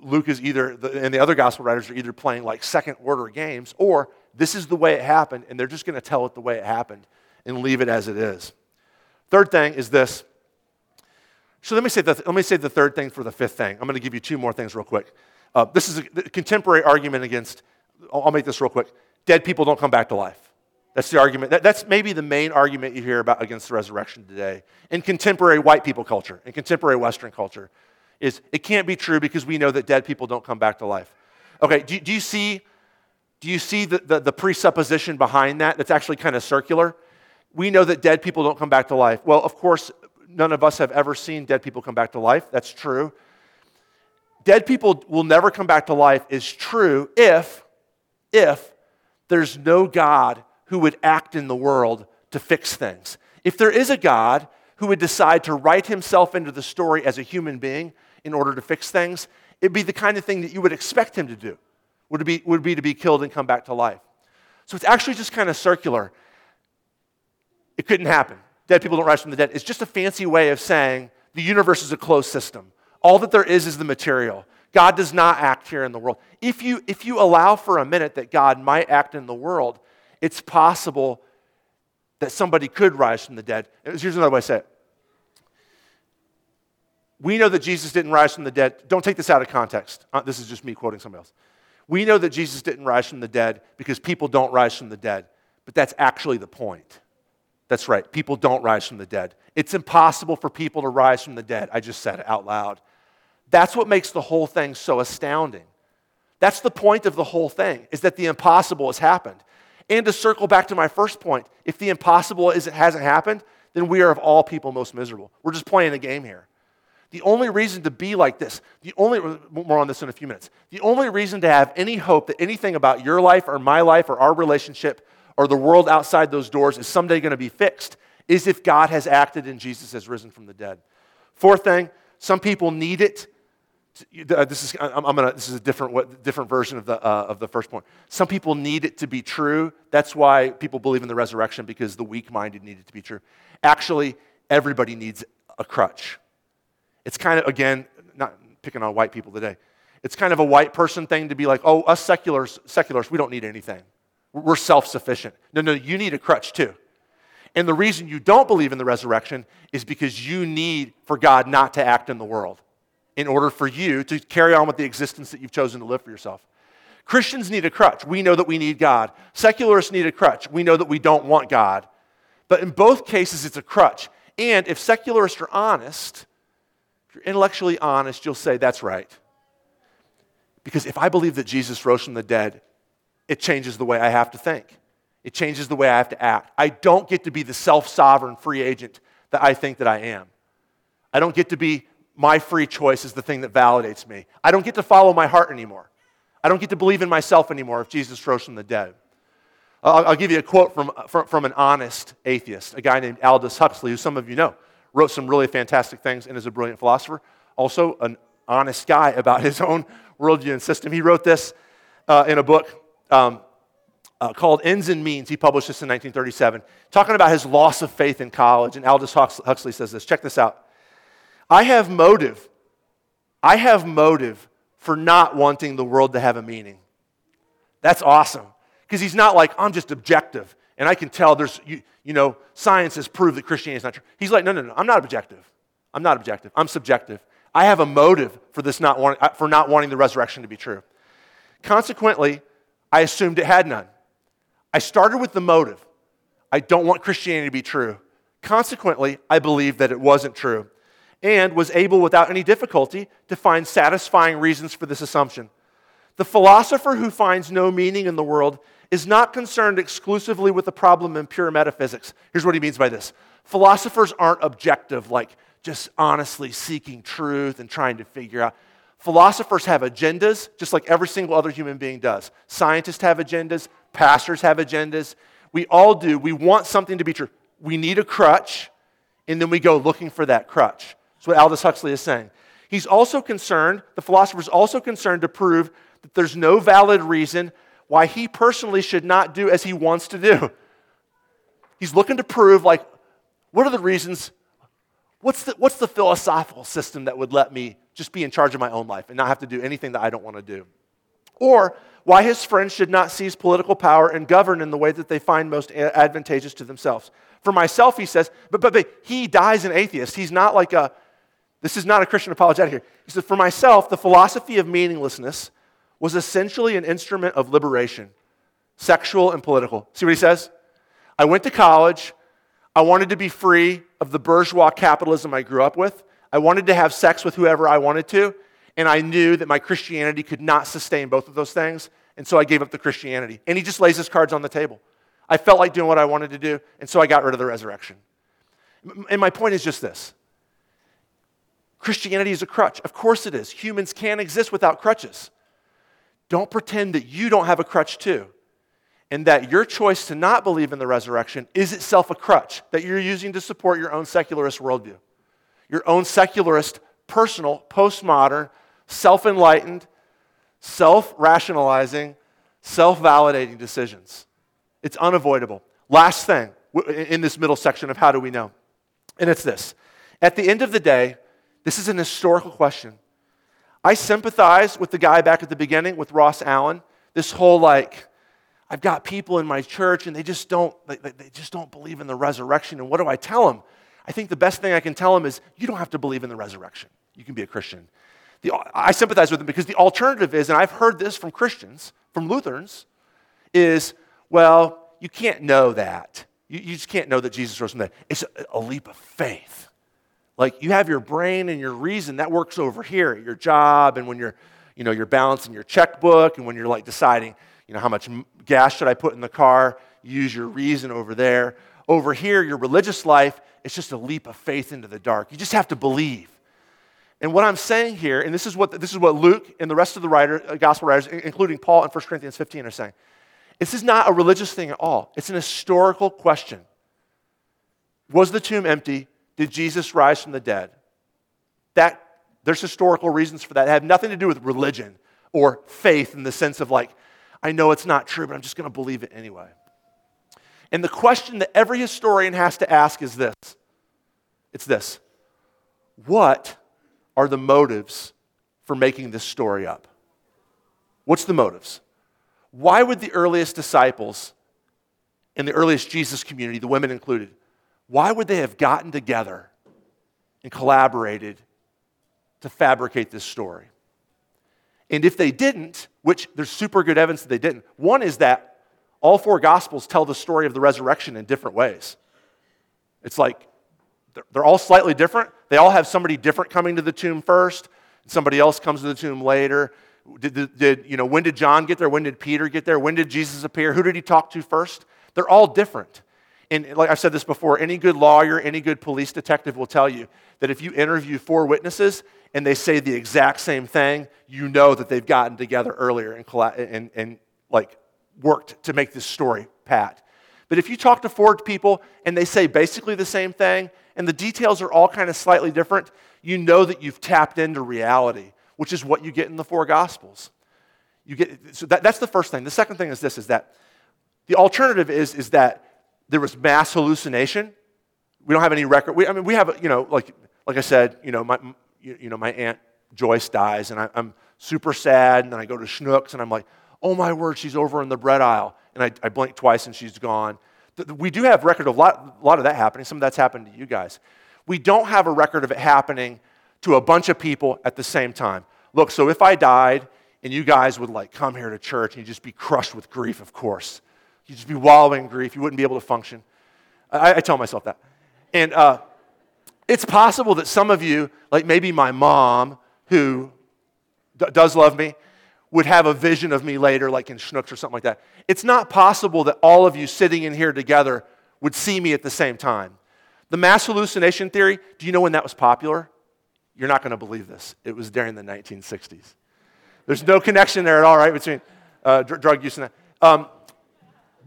Luke is either, and the other gospel writers are either playing like second-order games, or this is the way it happened, and they're just going to tell it the way it happened and leave it as it is. Third thing is this. So let me say the third thing for the fifth thing. I'm going to give you 2 more things real quick. This is a contemporary argument against, I'll make this real quick, dead people don't come back to life. That's the argument. That's maybe the main argument you hear about against the resurrection today in contemporary white people culture, in contemporary Western culture, is it can't be true because we know that dead people don't come back to life. Okay, do you see the presupposition behind that that's actually kind of circular? We know that dead people don't come back to life. Well, of course, none of us have ever seen dead people come back to life. That's true. dead people will never come back to life is true if there's no God who would act in the world to fix things. If there is a God who would decide to write himself into the story as a human being in order to fix things, it'd be the kind of thing that you would expect him to do, would be to be killed and come back to life. So it's actually just kind of circular. It couldn't happen. Dead people don't rise from the dead. It's just a fancy way of saying the universe is a closed system. All that there is the material. God does not act here in the world. If you allow for a minute that God might act in the world, it's possible that somebody could rise from the dead. Here's another way to say it. We know that Jesus didn't rise from the dead. Don't take this out of context. This is just me quoting somebody else. We know that Jesus didn't rise from the dead because people don't rise from the dead, but that's actually the point. That's right, people don't rise from the dead. It's impossible for people to rise from the dead. I just said it out loud. That's what makes the whole thing so astounding. That's the point of the whole thing, is that the impossible has happened. And to circle back to my first point, if the impossible hasn't happened, then we are of all people most miserable. We're just playing a game here. The only reason to be like this, more on this in a few minutes, the only reason to have any hope that anything about your life or my life or our relationship or the world outside those doors is someday going to be fixed is if God has acted and Jesus has risen from the dead. Fourth thing, some people need it. This is a different version of the first point. Some people need it to be true. That's why people believe in the resurrection, because the weak-minded need it to be true. Actually, everybody needs a crutch. It's kind of, again, not picking on white people today. It's kind of a white person thing to be like, oh, us secularists, we don't need anything. We're self-sufficient. No, you need a crutch too. And the reason you don't believe in the resurrection is because you need for God not to act in the world in order for you to carry on with the existence that you've chosen to live for yourself. Christians need a crutch. We know that we need God. Secularists need a crutch. We know that we don't want God. But in both cases, it's a crutch. And if secularists are honest, if you're intellectually honest, you'll say, that's right. Because if I believe that Jesus rose from the dead, it changes the way I have to think. It changes the way I have to act. I don't get to be the self-sovereign free agent that I think that I am. I don't get to be my free choice is the thing that validates me. I don't get to follow my heart anymore. I don't get to believe in myself anymore if Jesus rose from the dead. I'll give you a quote from an honest atheist, a guy named Aldous Huxley, who some of you know, wrote some really fantastic things and is a brilliant philosopher, also an honest guy about his own worldview and system. He wrote this in a book called Ends and Means. He published this in 1937, talking about his loss of faith in college. And Aldous Huxley says this, check this out. I have motive for not wanting the world to have a meaning. That's awesome. Because he's not like, I'm just objective, and I can tell there's, you know, science has proved that Christianity is not true. He's like, no, I'm not objective. I'm subjective. I have a motive for this not wanting the resurrection to be true. Consequently, I assumed it had none. I started with the motive. I don't want Christianity to be true. Consequently, I believed that it wasn't true, and was able without any difficulty to find satisfying reasons for this assumption. The philosopher who finds no meaning in the world is not concerned exclusively with the problem in pure metaphysics. Here's what he means by this. Philosophers aren't objective, like just honestly seeking truth and trying to figure out. Philosophers have agendas, just like every single other human being does. Scientists have agendas. Pastors have agendas. We all do. We want something to be true. We need a crutch, and then we go looking for that crutch. That's what Aldous Huxley is saying. He's also concerned, the philosopher's also concerned to prove that there's no valid reason why he personally should not do as he wants to do. He's looking to prove, like, what are the reasons, what's the philosophical system that would let me just be in charge of my own life and not have to do anything that I don't want to do? Or why his friends should not seize political power and govern in the way that they find most advantageous to themselves. For myself, he says, but he dies an atheist. He's not like a, this is not a Christian apologetic here. He said, for myself, the philosophy of meaninglessness was essentially an instrument of liberation, sexual and political. See what he says? I went to college. I wanted to be free of the bourgeois capitalism I grew up with. I wanted to have sex with whoever I wanted to, and I knew that my Christianity could not sustain both of those things, and so I gave up the Christianity. And he just lays his cards on the table. I felt like doing what I wanted to do, and so I got rid of the resurrection. And my point is just this. Christianity is a crutch. Of course it is. Humans can't exist without crutches. Don't pretend that you don't have a crutch too, and that your choice to not believe in the resurrection is itself a crutch that you're using to support your own secularist worldview, your own secularist, personal, postmodern, self-enlightened, self-rationalizing, self-validating decisions. It's unavoidable. Last thing in this middle section of how do we know, and it's this. At the end of the day, this is an historical question. I sympathize with the guy back at the beginning with Ross Allen, this whole I've got people in my church and they just don't believe in the resurrection, and what do I tell them? I think the best thing I can tell them is you don't have to believe in the resurrection. You can be a Christian. I sympathize with them because the alternative is, and I've heard this from Christians, from Lutherans, is, well, you can't know that. You just can't know that Jesus rose from the dead. It's a leap of faith. You have your brain and your reason. That works over here at your job and when you're balancing your checkbook and when you're deciding, how much gas should I put in the car? You use your reason over there. Over here, your religious life, it's just a leap of faith into the dark. You just have to believe. And what I'm saying here, and this is what Luke and the rest of the gospel writers, including Paul in 1 Corinthians 15, are saying. This is not a religious thing at all. It's an historical question. Was the tomb empty? Did Jesus rise from the dead? There's historical reasons for that. They have nothing to do with religion or faith in the sense of I know it's not true, but I'm just going to believe it anyway. And the question that every historian has to ask is this. It's this. What are the motives for making this story up? What's the motives? Why would the earliest disciples and the earliest Jesus community, the women included, why would they have gotten together and collaborated to fabricate this story? And if they didn't, which there's super good evidence that they didn't, one is that all four Gospels tell the story of the resurrection in different ways. It's they're all slightly different. They all have somebody different coming to the tomb first, and somebody else comes to the tomb later. When did John get there? When did Peter get there? When did Jesus appear? Who did he talk to first? They're all different. And like I've said this before, any good lawyer, any good police detective will tell you that if you interview four witnesses and they say the exact same thing, you know that they've gotten together earlier and worked to make this story pat. But if you talk to four people and they say basically the same thing and the details are all kind of slightly different, you know that you've tapped into reality, which is what you get in the four Gospels. That's the first thing. The second thing is this, is that the alternative is that there was mass hallucination. We don't have any record. We have, like I said, my Aunt Joyce dies, and I'm super sad, and then I go to Schnucks, and I'm like, oh my word, she's over in the bread aisle. And I blink twice, and she's gone. We do have record of a lot of that happening. Some of that's happened to you guys. We don't have a record of it happening to a bunch of people at the same time. Look, so if I died, and you guys would come here to church, and you'd just be crushed with grief, of course. You'd just be wallowing in grief. You wouldn't be able to function. I tell myself that. And it's possible that some of you, maybe my mom, who does love me, would have a vision of me later, in Schnucks or something like that. It's not possible that all of you sitting in here together would see me at the same time. The mass hallucination theory, do you know when that was popular? You're not going to believe this. It was during the 1960s. There's no connection there at all, right, between drug use and that.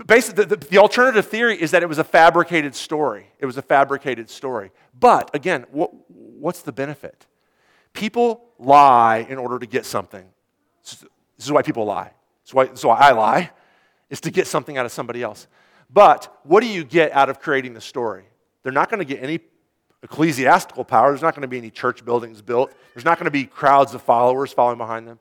Basically, the alternative theory is that it was a fabricated story. It was a fabricated story. But, again, what's the benefit? People lie in order to get something. This is why people lie. This is why I lie, is to get something out of somebody else. But what do you get out of creating the story? They're not going to get any ecclesiastical power. There's not going to be any church buildings built. There's not going to be crowds of followers following behind them.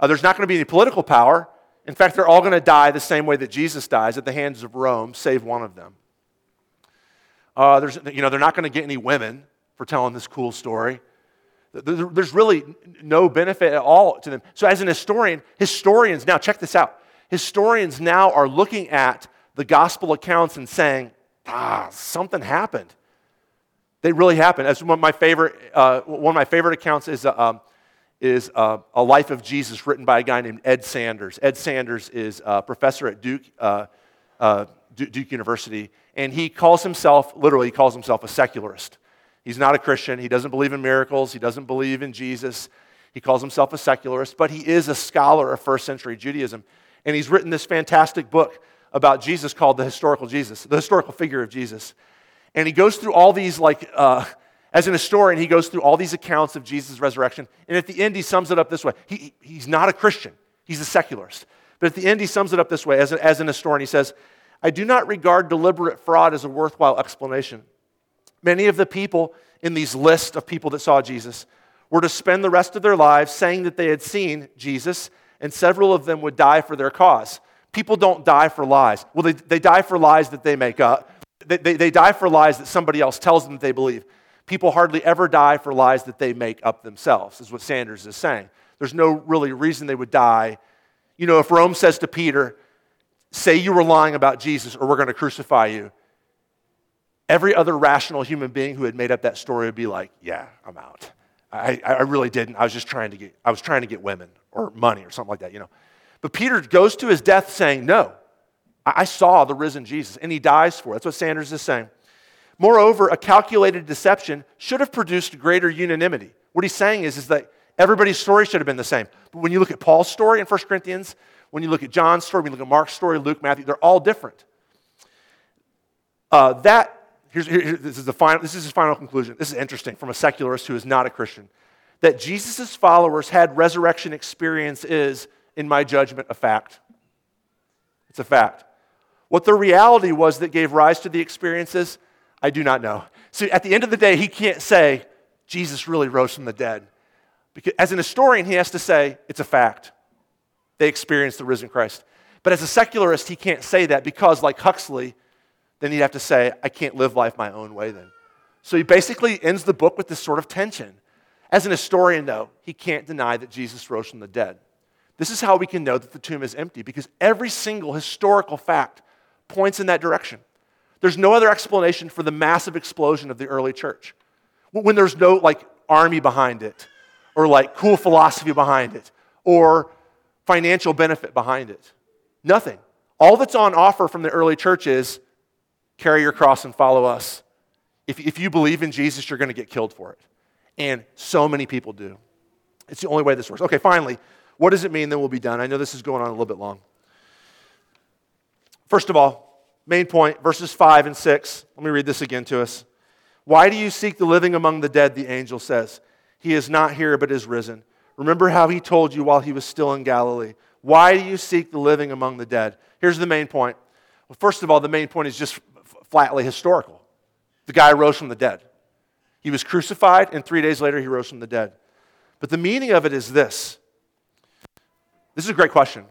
There's not going to be any political power. In fact, they're all going to die the same way that Jesus dies, at the hands of Rome, save one of them. They're not going to get any women for telling this cool story. There's really no benefit at all to them. So as an historian, historians now, check this out. Historians now are looking at the gospel accounts and saying, something happened. They really happened. As one of my favorite accounts is A Life of Jesus, written by a guy named Ed Sanders. Ed Sanders is a professor at Duke University, and he calls himself a secularist. He's not a Christian. He doesn't believe in miracles. He doesn't believe in Jesus. He calls himself a secularist, but he is a scholar of first century Judaism. And he's written this fantastic book about Jesus called The Historical Jesus, The Historical Figure of Jesus. And he goes through all these, as an historian, he goes through all these accounts of Jesus' resurrection. And at the end, he sums it up this way. He's not a Christian. He's a secularist. But at the end, he sums it up this way. As an historian, he says, "I do not regard deliberate fraud as a worthwhile explanation. Many of the people in these lists of people that saw Jesus were to spend the rest of their lives saying that they had seen Jesus, and several of them would die for their cause. People don't die for lies. Well, they die for lies that they make up. They die for lies that somebody else tells them that they believe. People hardly ever die for lies that they make up themselves," is what Sanders is saying. There's no really reason they would die. You know, if Rome says to Peter, "Say you were lying about Jesus or we're going to crucify you," every other rational human being who had made up that story would be like, "Yeah, I'm out. I really didn't. I was just trying to get women or money or something like that, you know." But Peter goes to his death saying, "No, I saw the risen Jesus," and he dies for it. That's what Sanders is saying. Moreover, a calculated deception should have produced greater unanimity. What he's saying is that everybody's story should have been the same. But when you look at Paul's story in 1 Corinthians, when you look at John's story, when you look at Mark's story, Luke, Matthew, they're all different. This is his final conclusion. This is interesting from a secularist who is not a Christian. That Jesus' followers had resurrection experience is, in my judgment, a fact. It's a fact. What the reality was that gave rise to the experiences, I do not know. So at the end of the day, he can't say, "Jesus really rose from the dead." Because as an historian, he has to say, it's a fact. They experienced the risen Christ. But as a secularist, he can't say that because, like Huxley, then he'd have to say, I can't live life my own way then. So he basically ends the book with this sort of tension. As an historian, though, he can't deny that Jesus rose from the dead. This is how we can know that the tomb is empty, because every single historical fact points in that direction. There's no other explanation for the massive explosion of the early church. When there's no army behind it, or cool philosophy behind it, or financial benefit behind it. Nothing. All that's on offer from the early church is carry your cross and follow us. If you believe in Jesus, you're going to get killed for it. And so many people do. It's the only way this works. Okay, finally, what does it mean that we'll be done? I know this is going on a little bit long. First of all, main point, verses 5 and 6. Let me read this again to us. "Why do you seek the living among the dead, the angel says. He is not here, but is risen. Remember how he told you while he was still in Galilee. Why do you seek the living among the dead?" Here's the main point. Well, first of all, the main point is just flatly historical. The guy rose from the dead. He was crucified, and 3 days later he rose from the dead. But the meaning of it is this. This is a great question.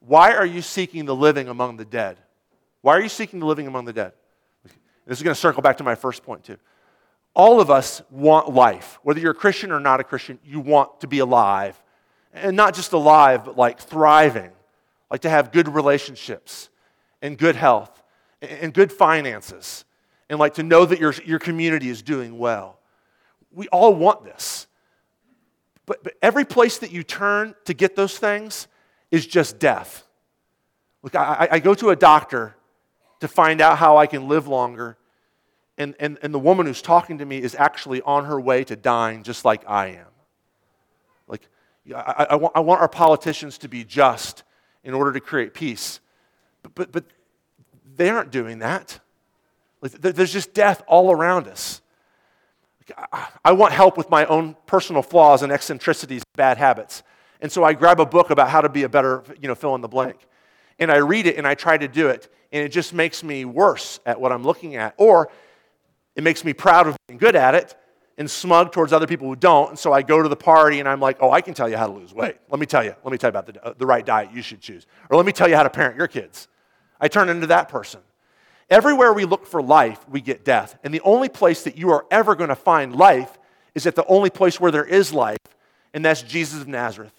Why are you seeking the living among the dead? Why are you seeking the living among the dead? This is going to circle back to my first point too. All of us want life. Whether you're a Christian or not a Christian, you want to be alive. And not just alive, but thriving. To have good relationships and good health and good finances. And to know that your community is doing well. We all want this. But every place that you turn to get those things is just death. Look, I go to a doctor to find out how I can live longer. And the woman who's talking to me is actually on her way to dying just like I am. I want our politicians to be just in order to create peace. But they aren't doing that. There's just death all around us. I want help with my own personal flaws and eccentricities, bad habits. And so I grab a book about how to be a better, fill in the blank. And I read it and I try to do it. And it just makes me worse at what I'm looking at. Or it makes me proud of being good at it and smug towards other people who don't. And so I go to the party and I'm like, oh, I can tell you how to lose weight. Let me tell you about the right diet you should choose. Or let me tell you how to parent your kids. I turn into that person. Everywhere we look for life, we get death. And the only place that you are ever going to find life is at the only place where there is life, and that's Jesus of Nazareth.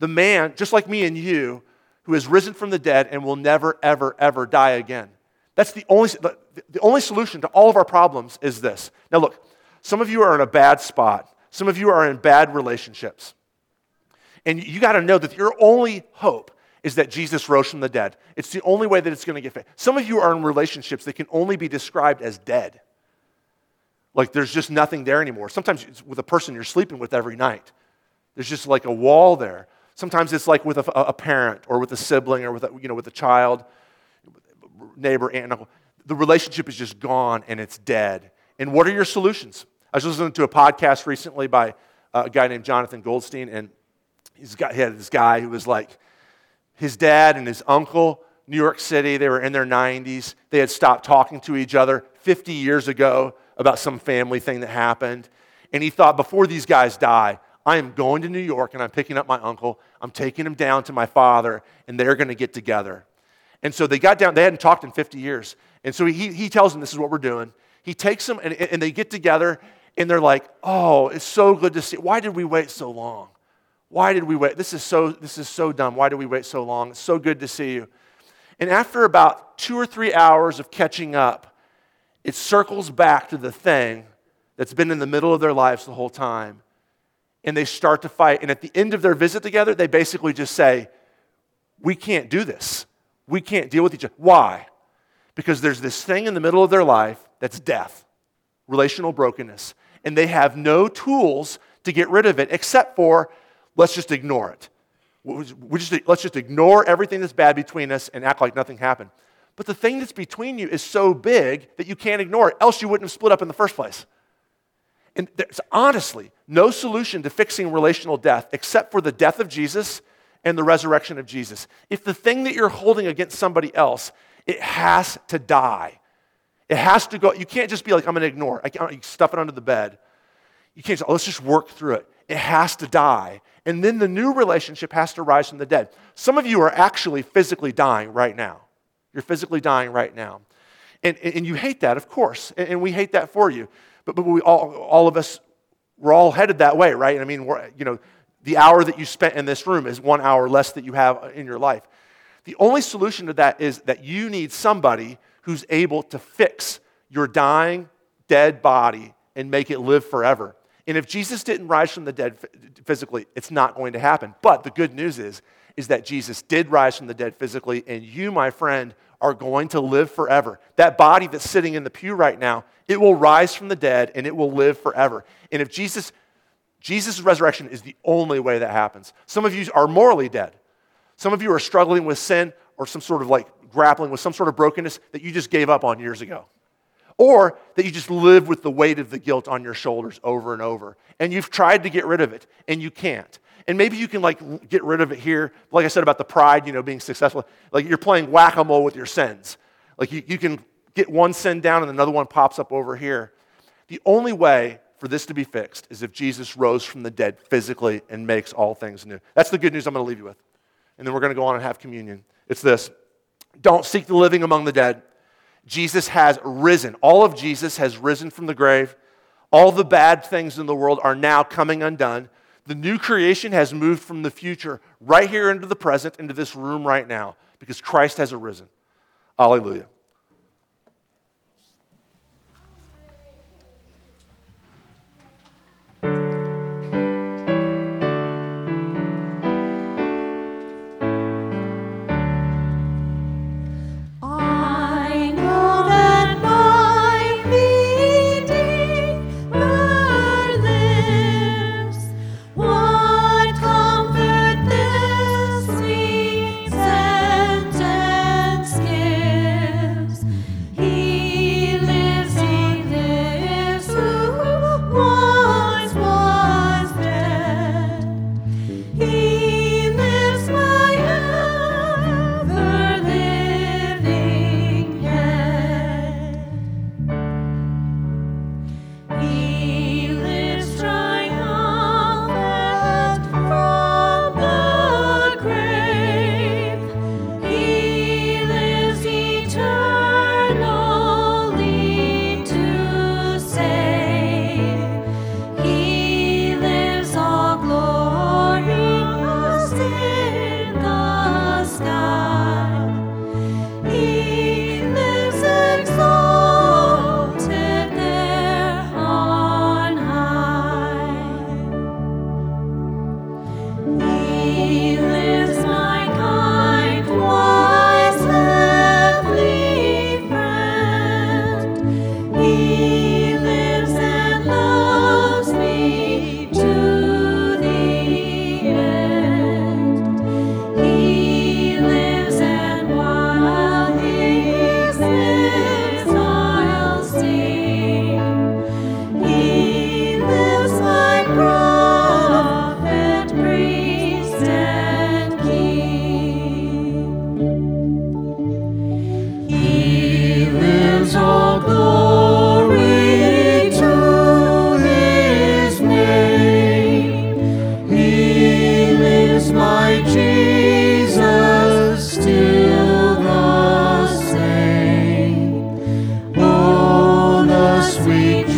The man, just like me and you, who is risen from the dead and will never, ever, ever die again. That's the only solution to all of our problems is this. Now look, some of you are in a bad spot. Some of you are in bad relationships. And you got to know that your only hope is that Jesus rose from the dead. It's the only way that it's going to get fixed. Some of you are in relationships that can only be described as dead. Like there's just nothing there anymore. Sometimes it's with a person you're sleeping with every night. There's just like a wall there. Sometimes it's like with a parent or with a sibling or with a, with a child, neighbor, aunt, uncle. The relationship is just gone and it's dead. And what are your solutions? I was listening to a podcast recently by a guy named Jonathan Goldstein, and he had this guy who was like, his dad and his uncle, New York City, they were in their 90s. They had stopped talking to each other 50 years ago about some family thing that happened. And he thought, before these guys die, I am going to New York and I'm picking up my uncle. I'm taking him down to my father and they're going to get together. And so they got down. They hadn't talked in 50 years. And so he tells them, this is what we're doing. He takes them and they get together and they're like, oh, it's so good to see. Why did we wait so long? Why did we wait? This is so dumb. Why did we wait so long? It's so good to see you. And after about 2 or 3 hours of catching up, it circles back to the thing that's been in the middle of their lives the whole time. And they start to fight. And at the end of their visit together, they basically just say, we can't do this. We can't deal with each other. Why? Because there's this thing in the middle of their life that's death, relational brokenness. And they have no tools to get rid of it except for, let's just ignore it. Let's just ignore everything that's bad between us and act like nothing happened. But the thing that's between you is so big that you can't ignore it, else you wouldn't have split up in the first place. And there's honestly no solution to fixing relational death except for the death of Jesus and the resurrection of Jesus. If the thing that you're holding against somebody else, it has to die. It has to go. You can't just be like, I'm going to ignore it. You stuff it under the bed. You can't just, let's just work through it. It has to die. And then the new relationship has to rise from the dead. Some of you are actually physically dying right now. You're physically dying right now. And you hate that, of course. And we hate that for you. But we all of us, we're all headed that way, right? I mean, the hour that you spent in this room is 1 hour less that you have in your life. The only solution to that is that you need somebody who's able to fix your dying, dead body and make it live forever. And if Jesus didn't rise from the dead physically, it's not going to happen. But the good news is that Jesus did rise from the dead physically, and you, my friend, are going to live forever. That body that's sitting in the pew right now, it will rise from the dead, and it will live forever. And if Jesus' resurrection is the only way that happens. Some of you are morally dead. Some of you are struggling with sin or some sort of grappling with some sort of brokenness that you just gave up on years ago. Or that you just live with the weight of the guilt on your shoulders over and over. And you've tried to get rid of it, and you can't. And maybe you can get rid of it here. Like I said about the pride, being successful. Like you're playing whack-a-mole with your sins. Like you can get one sin down and another one pops up over here. The only way for this to be fixed is if Jesus rose from the dead physically and makes all things new. That's the good news I'm going to leave you with. And then we're going to go on and have communion. It's this. Don't seek the living among the dead. Jesus has risen. All of Jesus has risen from the grave. All the bad things in the world are now coming undone. The new creation has moved from the future right here into the present, into this room right now, because Christ has arisen. Hallelujah.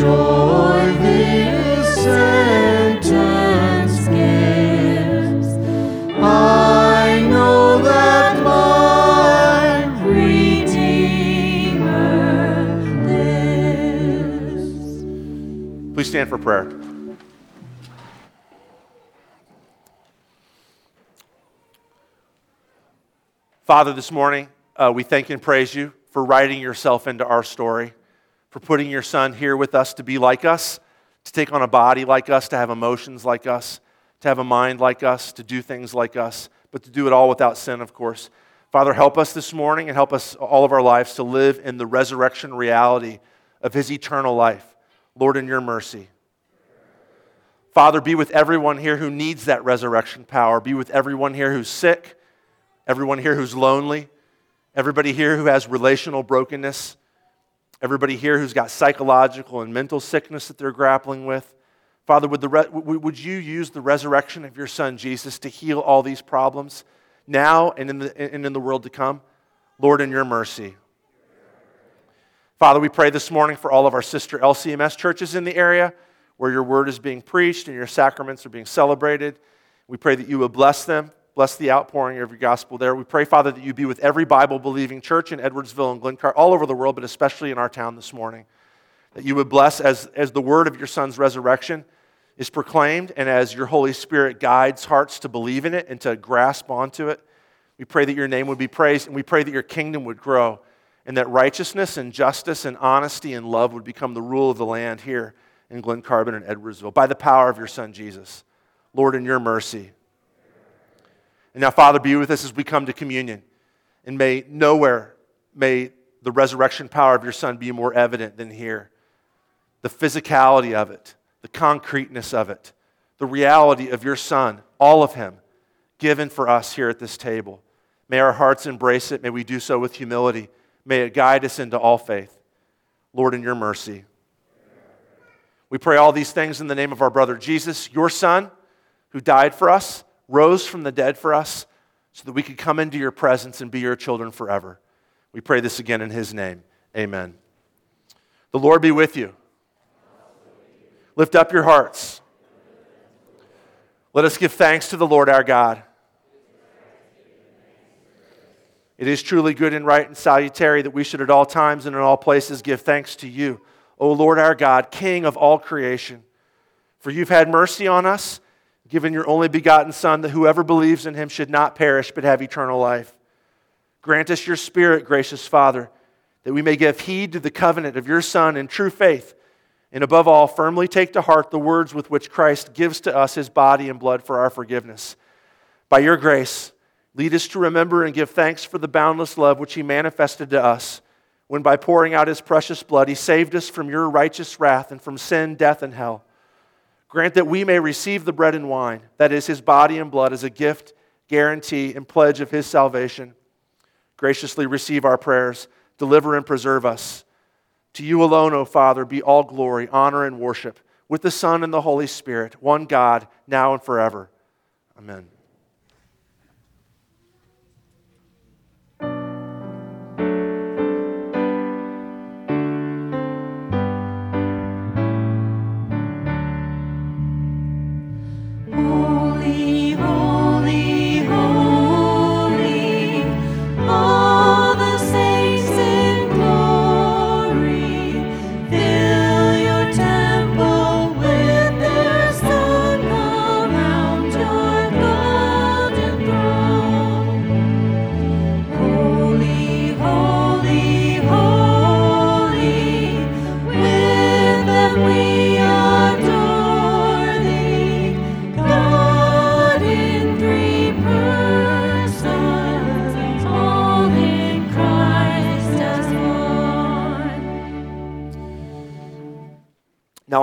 joy this sentence gives. I know that my Redeemer lives. Please stand for prayer. Father, this morning, we thank you and praise you for writing yourself into our story, for putting your son here with us to be like us, to take on a body like us, to have emotions like us, to have a mind like us, to do things like us, but to do it all without sin, of course. Father, help us this morning and help us all of our lives to live in the resurrection reality of his eternal life. Lord, in your mercy. Father, be with everyone here who needs that resurrection power. Be with everyone here who's sick, everyone here who's lonely, everybody here who has relational brokenness, everybody here who's got psychological and mental sickness that they're grappling with. Father, would you use the resurrection of your son, Jesus, to heal all these problems now and in the world to come? Lord, in your mercy. Father, we pray this morning for all of our sister LCMS churches in the area where your word is being preached and your sacraments are being celebrated. We pray that you would bless them. Bless the outpouring of your gospel there. We pray, Father, that you be with every Bible-believing church in Edwardsville and Glen Carbon, all over the world, but especially in our town this morning. That you would bless as the word of your son's resurrection is proclaimed and as your Holy Spirit guides hearts to believe in it and to grasp onto it. We pray that your name would be praised, and we pray that your kingdom would grow and that righteousness and justice and honesty and love would become the rule of the land here in Glen Carbon and Edwardsville by the power of your son, Jesus. Lord, in your mercy. And now, Father, be with us as we come to communion. And may the resurrection power of your Son be more evident than here. The physicality of it, the concreteness of it, the reality of your Son, all of him, given for us here at this table. May our hearts embrace it. May we do so with humility. May it guide us into all faith. Lord, in your mercy. We pray all these things in the name of our brother Jesus, your Son, who died for us, rose from the dead for us so that we could come into your presence and be your children forever. We pray this again in his name. Amen. The Lord be with you. Lift up your hearts. Let us give thanks to the Lord our God. It is truly good and right and salutary that we should at all times and in all places give thanks to you, O Lord our God, King of all creation. For you've had mercy on us, given your only begotten Son, that whoever believes in him should not perish but have eternal life. Grant us your Spirit, gracious Father, that we may give heed to the covenant of your Son in true faith, and above all, firmly take to heart the words with which Christ gives to us his body and blood for our forgiveness. By your grace, lead us to remember and give thanks for the boundless love which he manifested to us, when by pouring out his precious blood, he saved us from your righteous wrath and from sin, death, and hell. Grant that we may receive the bread and wine, that is, his body and blood, as a gift, guarantee, and pledge of his salvation. Graciously receive our prayers, deliver and preserve us. To you alone, O Father, be all glory, honor, and worship, with the Son and the Holy Spirit, one God, now and forever. Amen. Now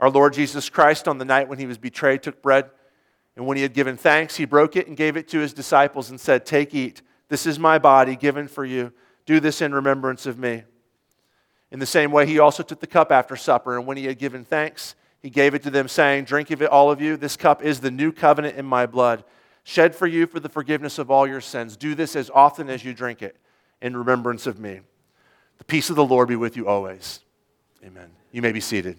Our Lord Jesus Christ, on the night when he was betrayed, took bread, and when he had given thanks, he broke it and gave it to his disciples and said, "Take, eat. This is my body given for you. Do this in remembrance of me." In the same way, he also took the cup after supper, and when he had given thanks, he gave it to them, saying, "Drink of it, all of you. This cup is the new covenant in my blood, shed for you for the forgiveness of all your sins. Do this as often as you drink it in remembrance of me." The peace of the Lord be with you always. Amen. You may be seated.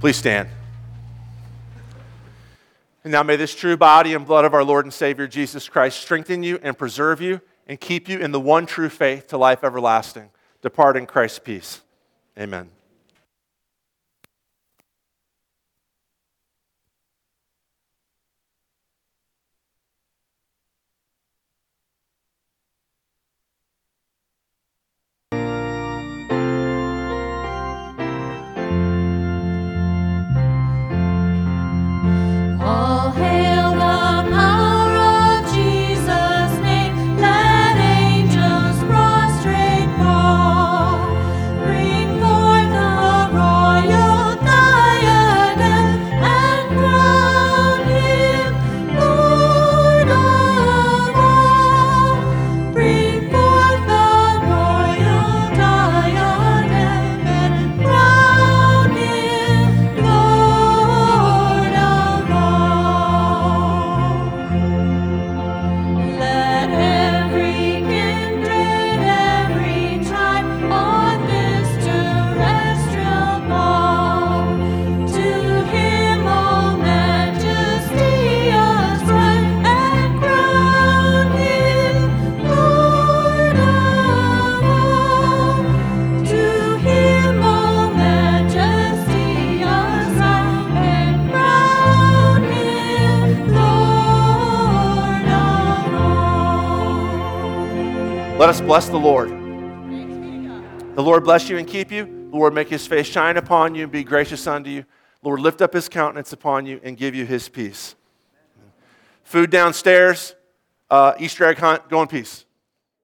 Please stand. And now may this true body and blood of our Lord and Savior Jesus Christ strengthen you and preserve you and keep you in the one true faith to life everlasting. Depart in Christ's peace. Amen. Let us bless the Lord. The Lord bless you and keep you. The Lord make his face shine upon you and be gracious unto you. The Lord lift up his countenance upon you and give you his peace. Food downstairs, Easter egg hunt, go in peace.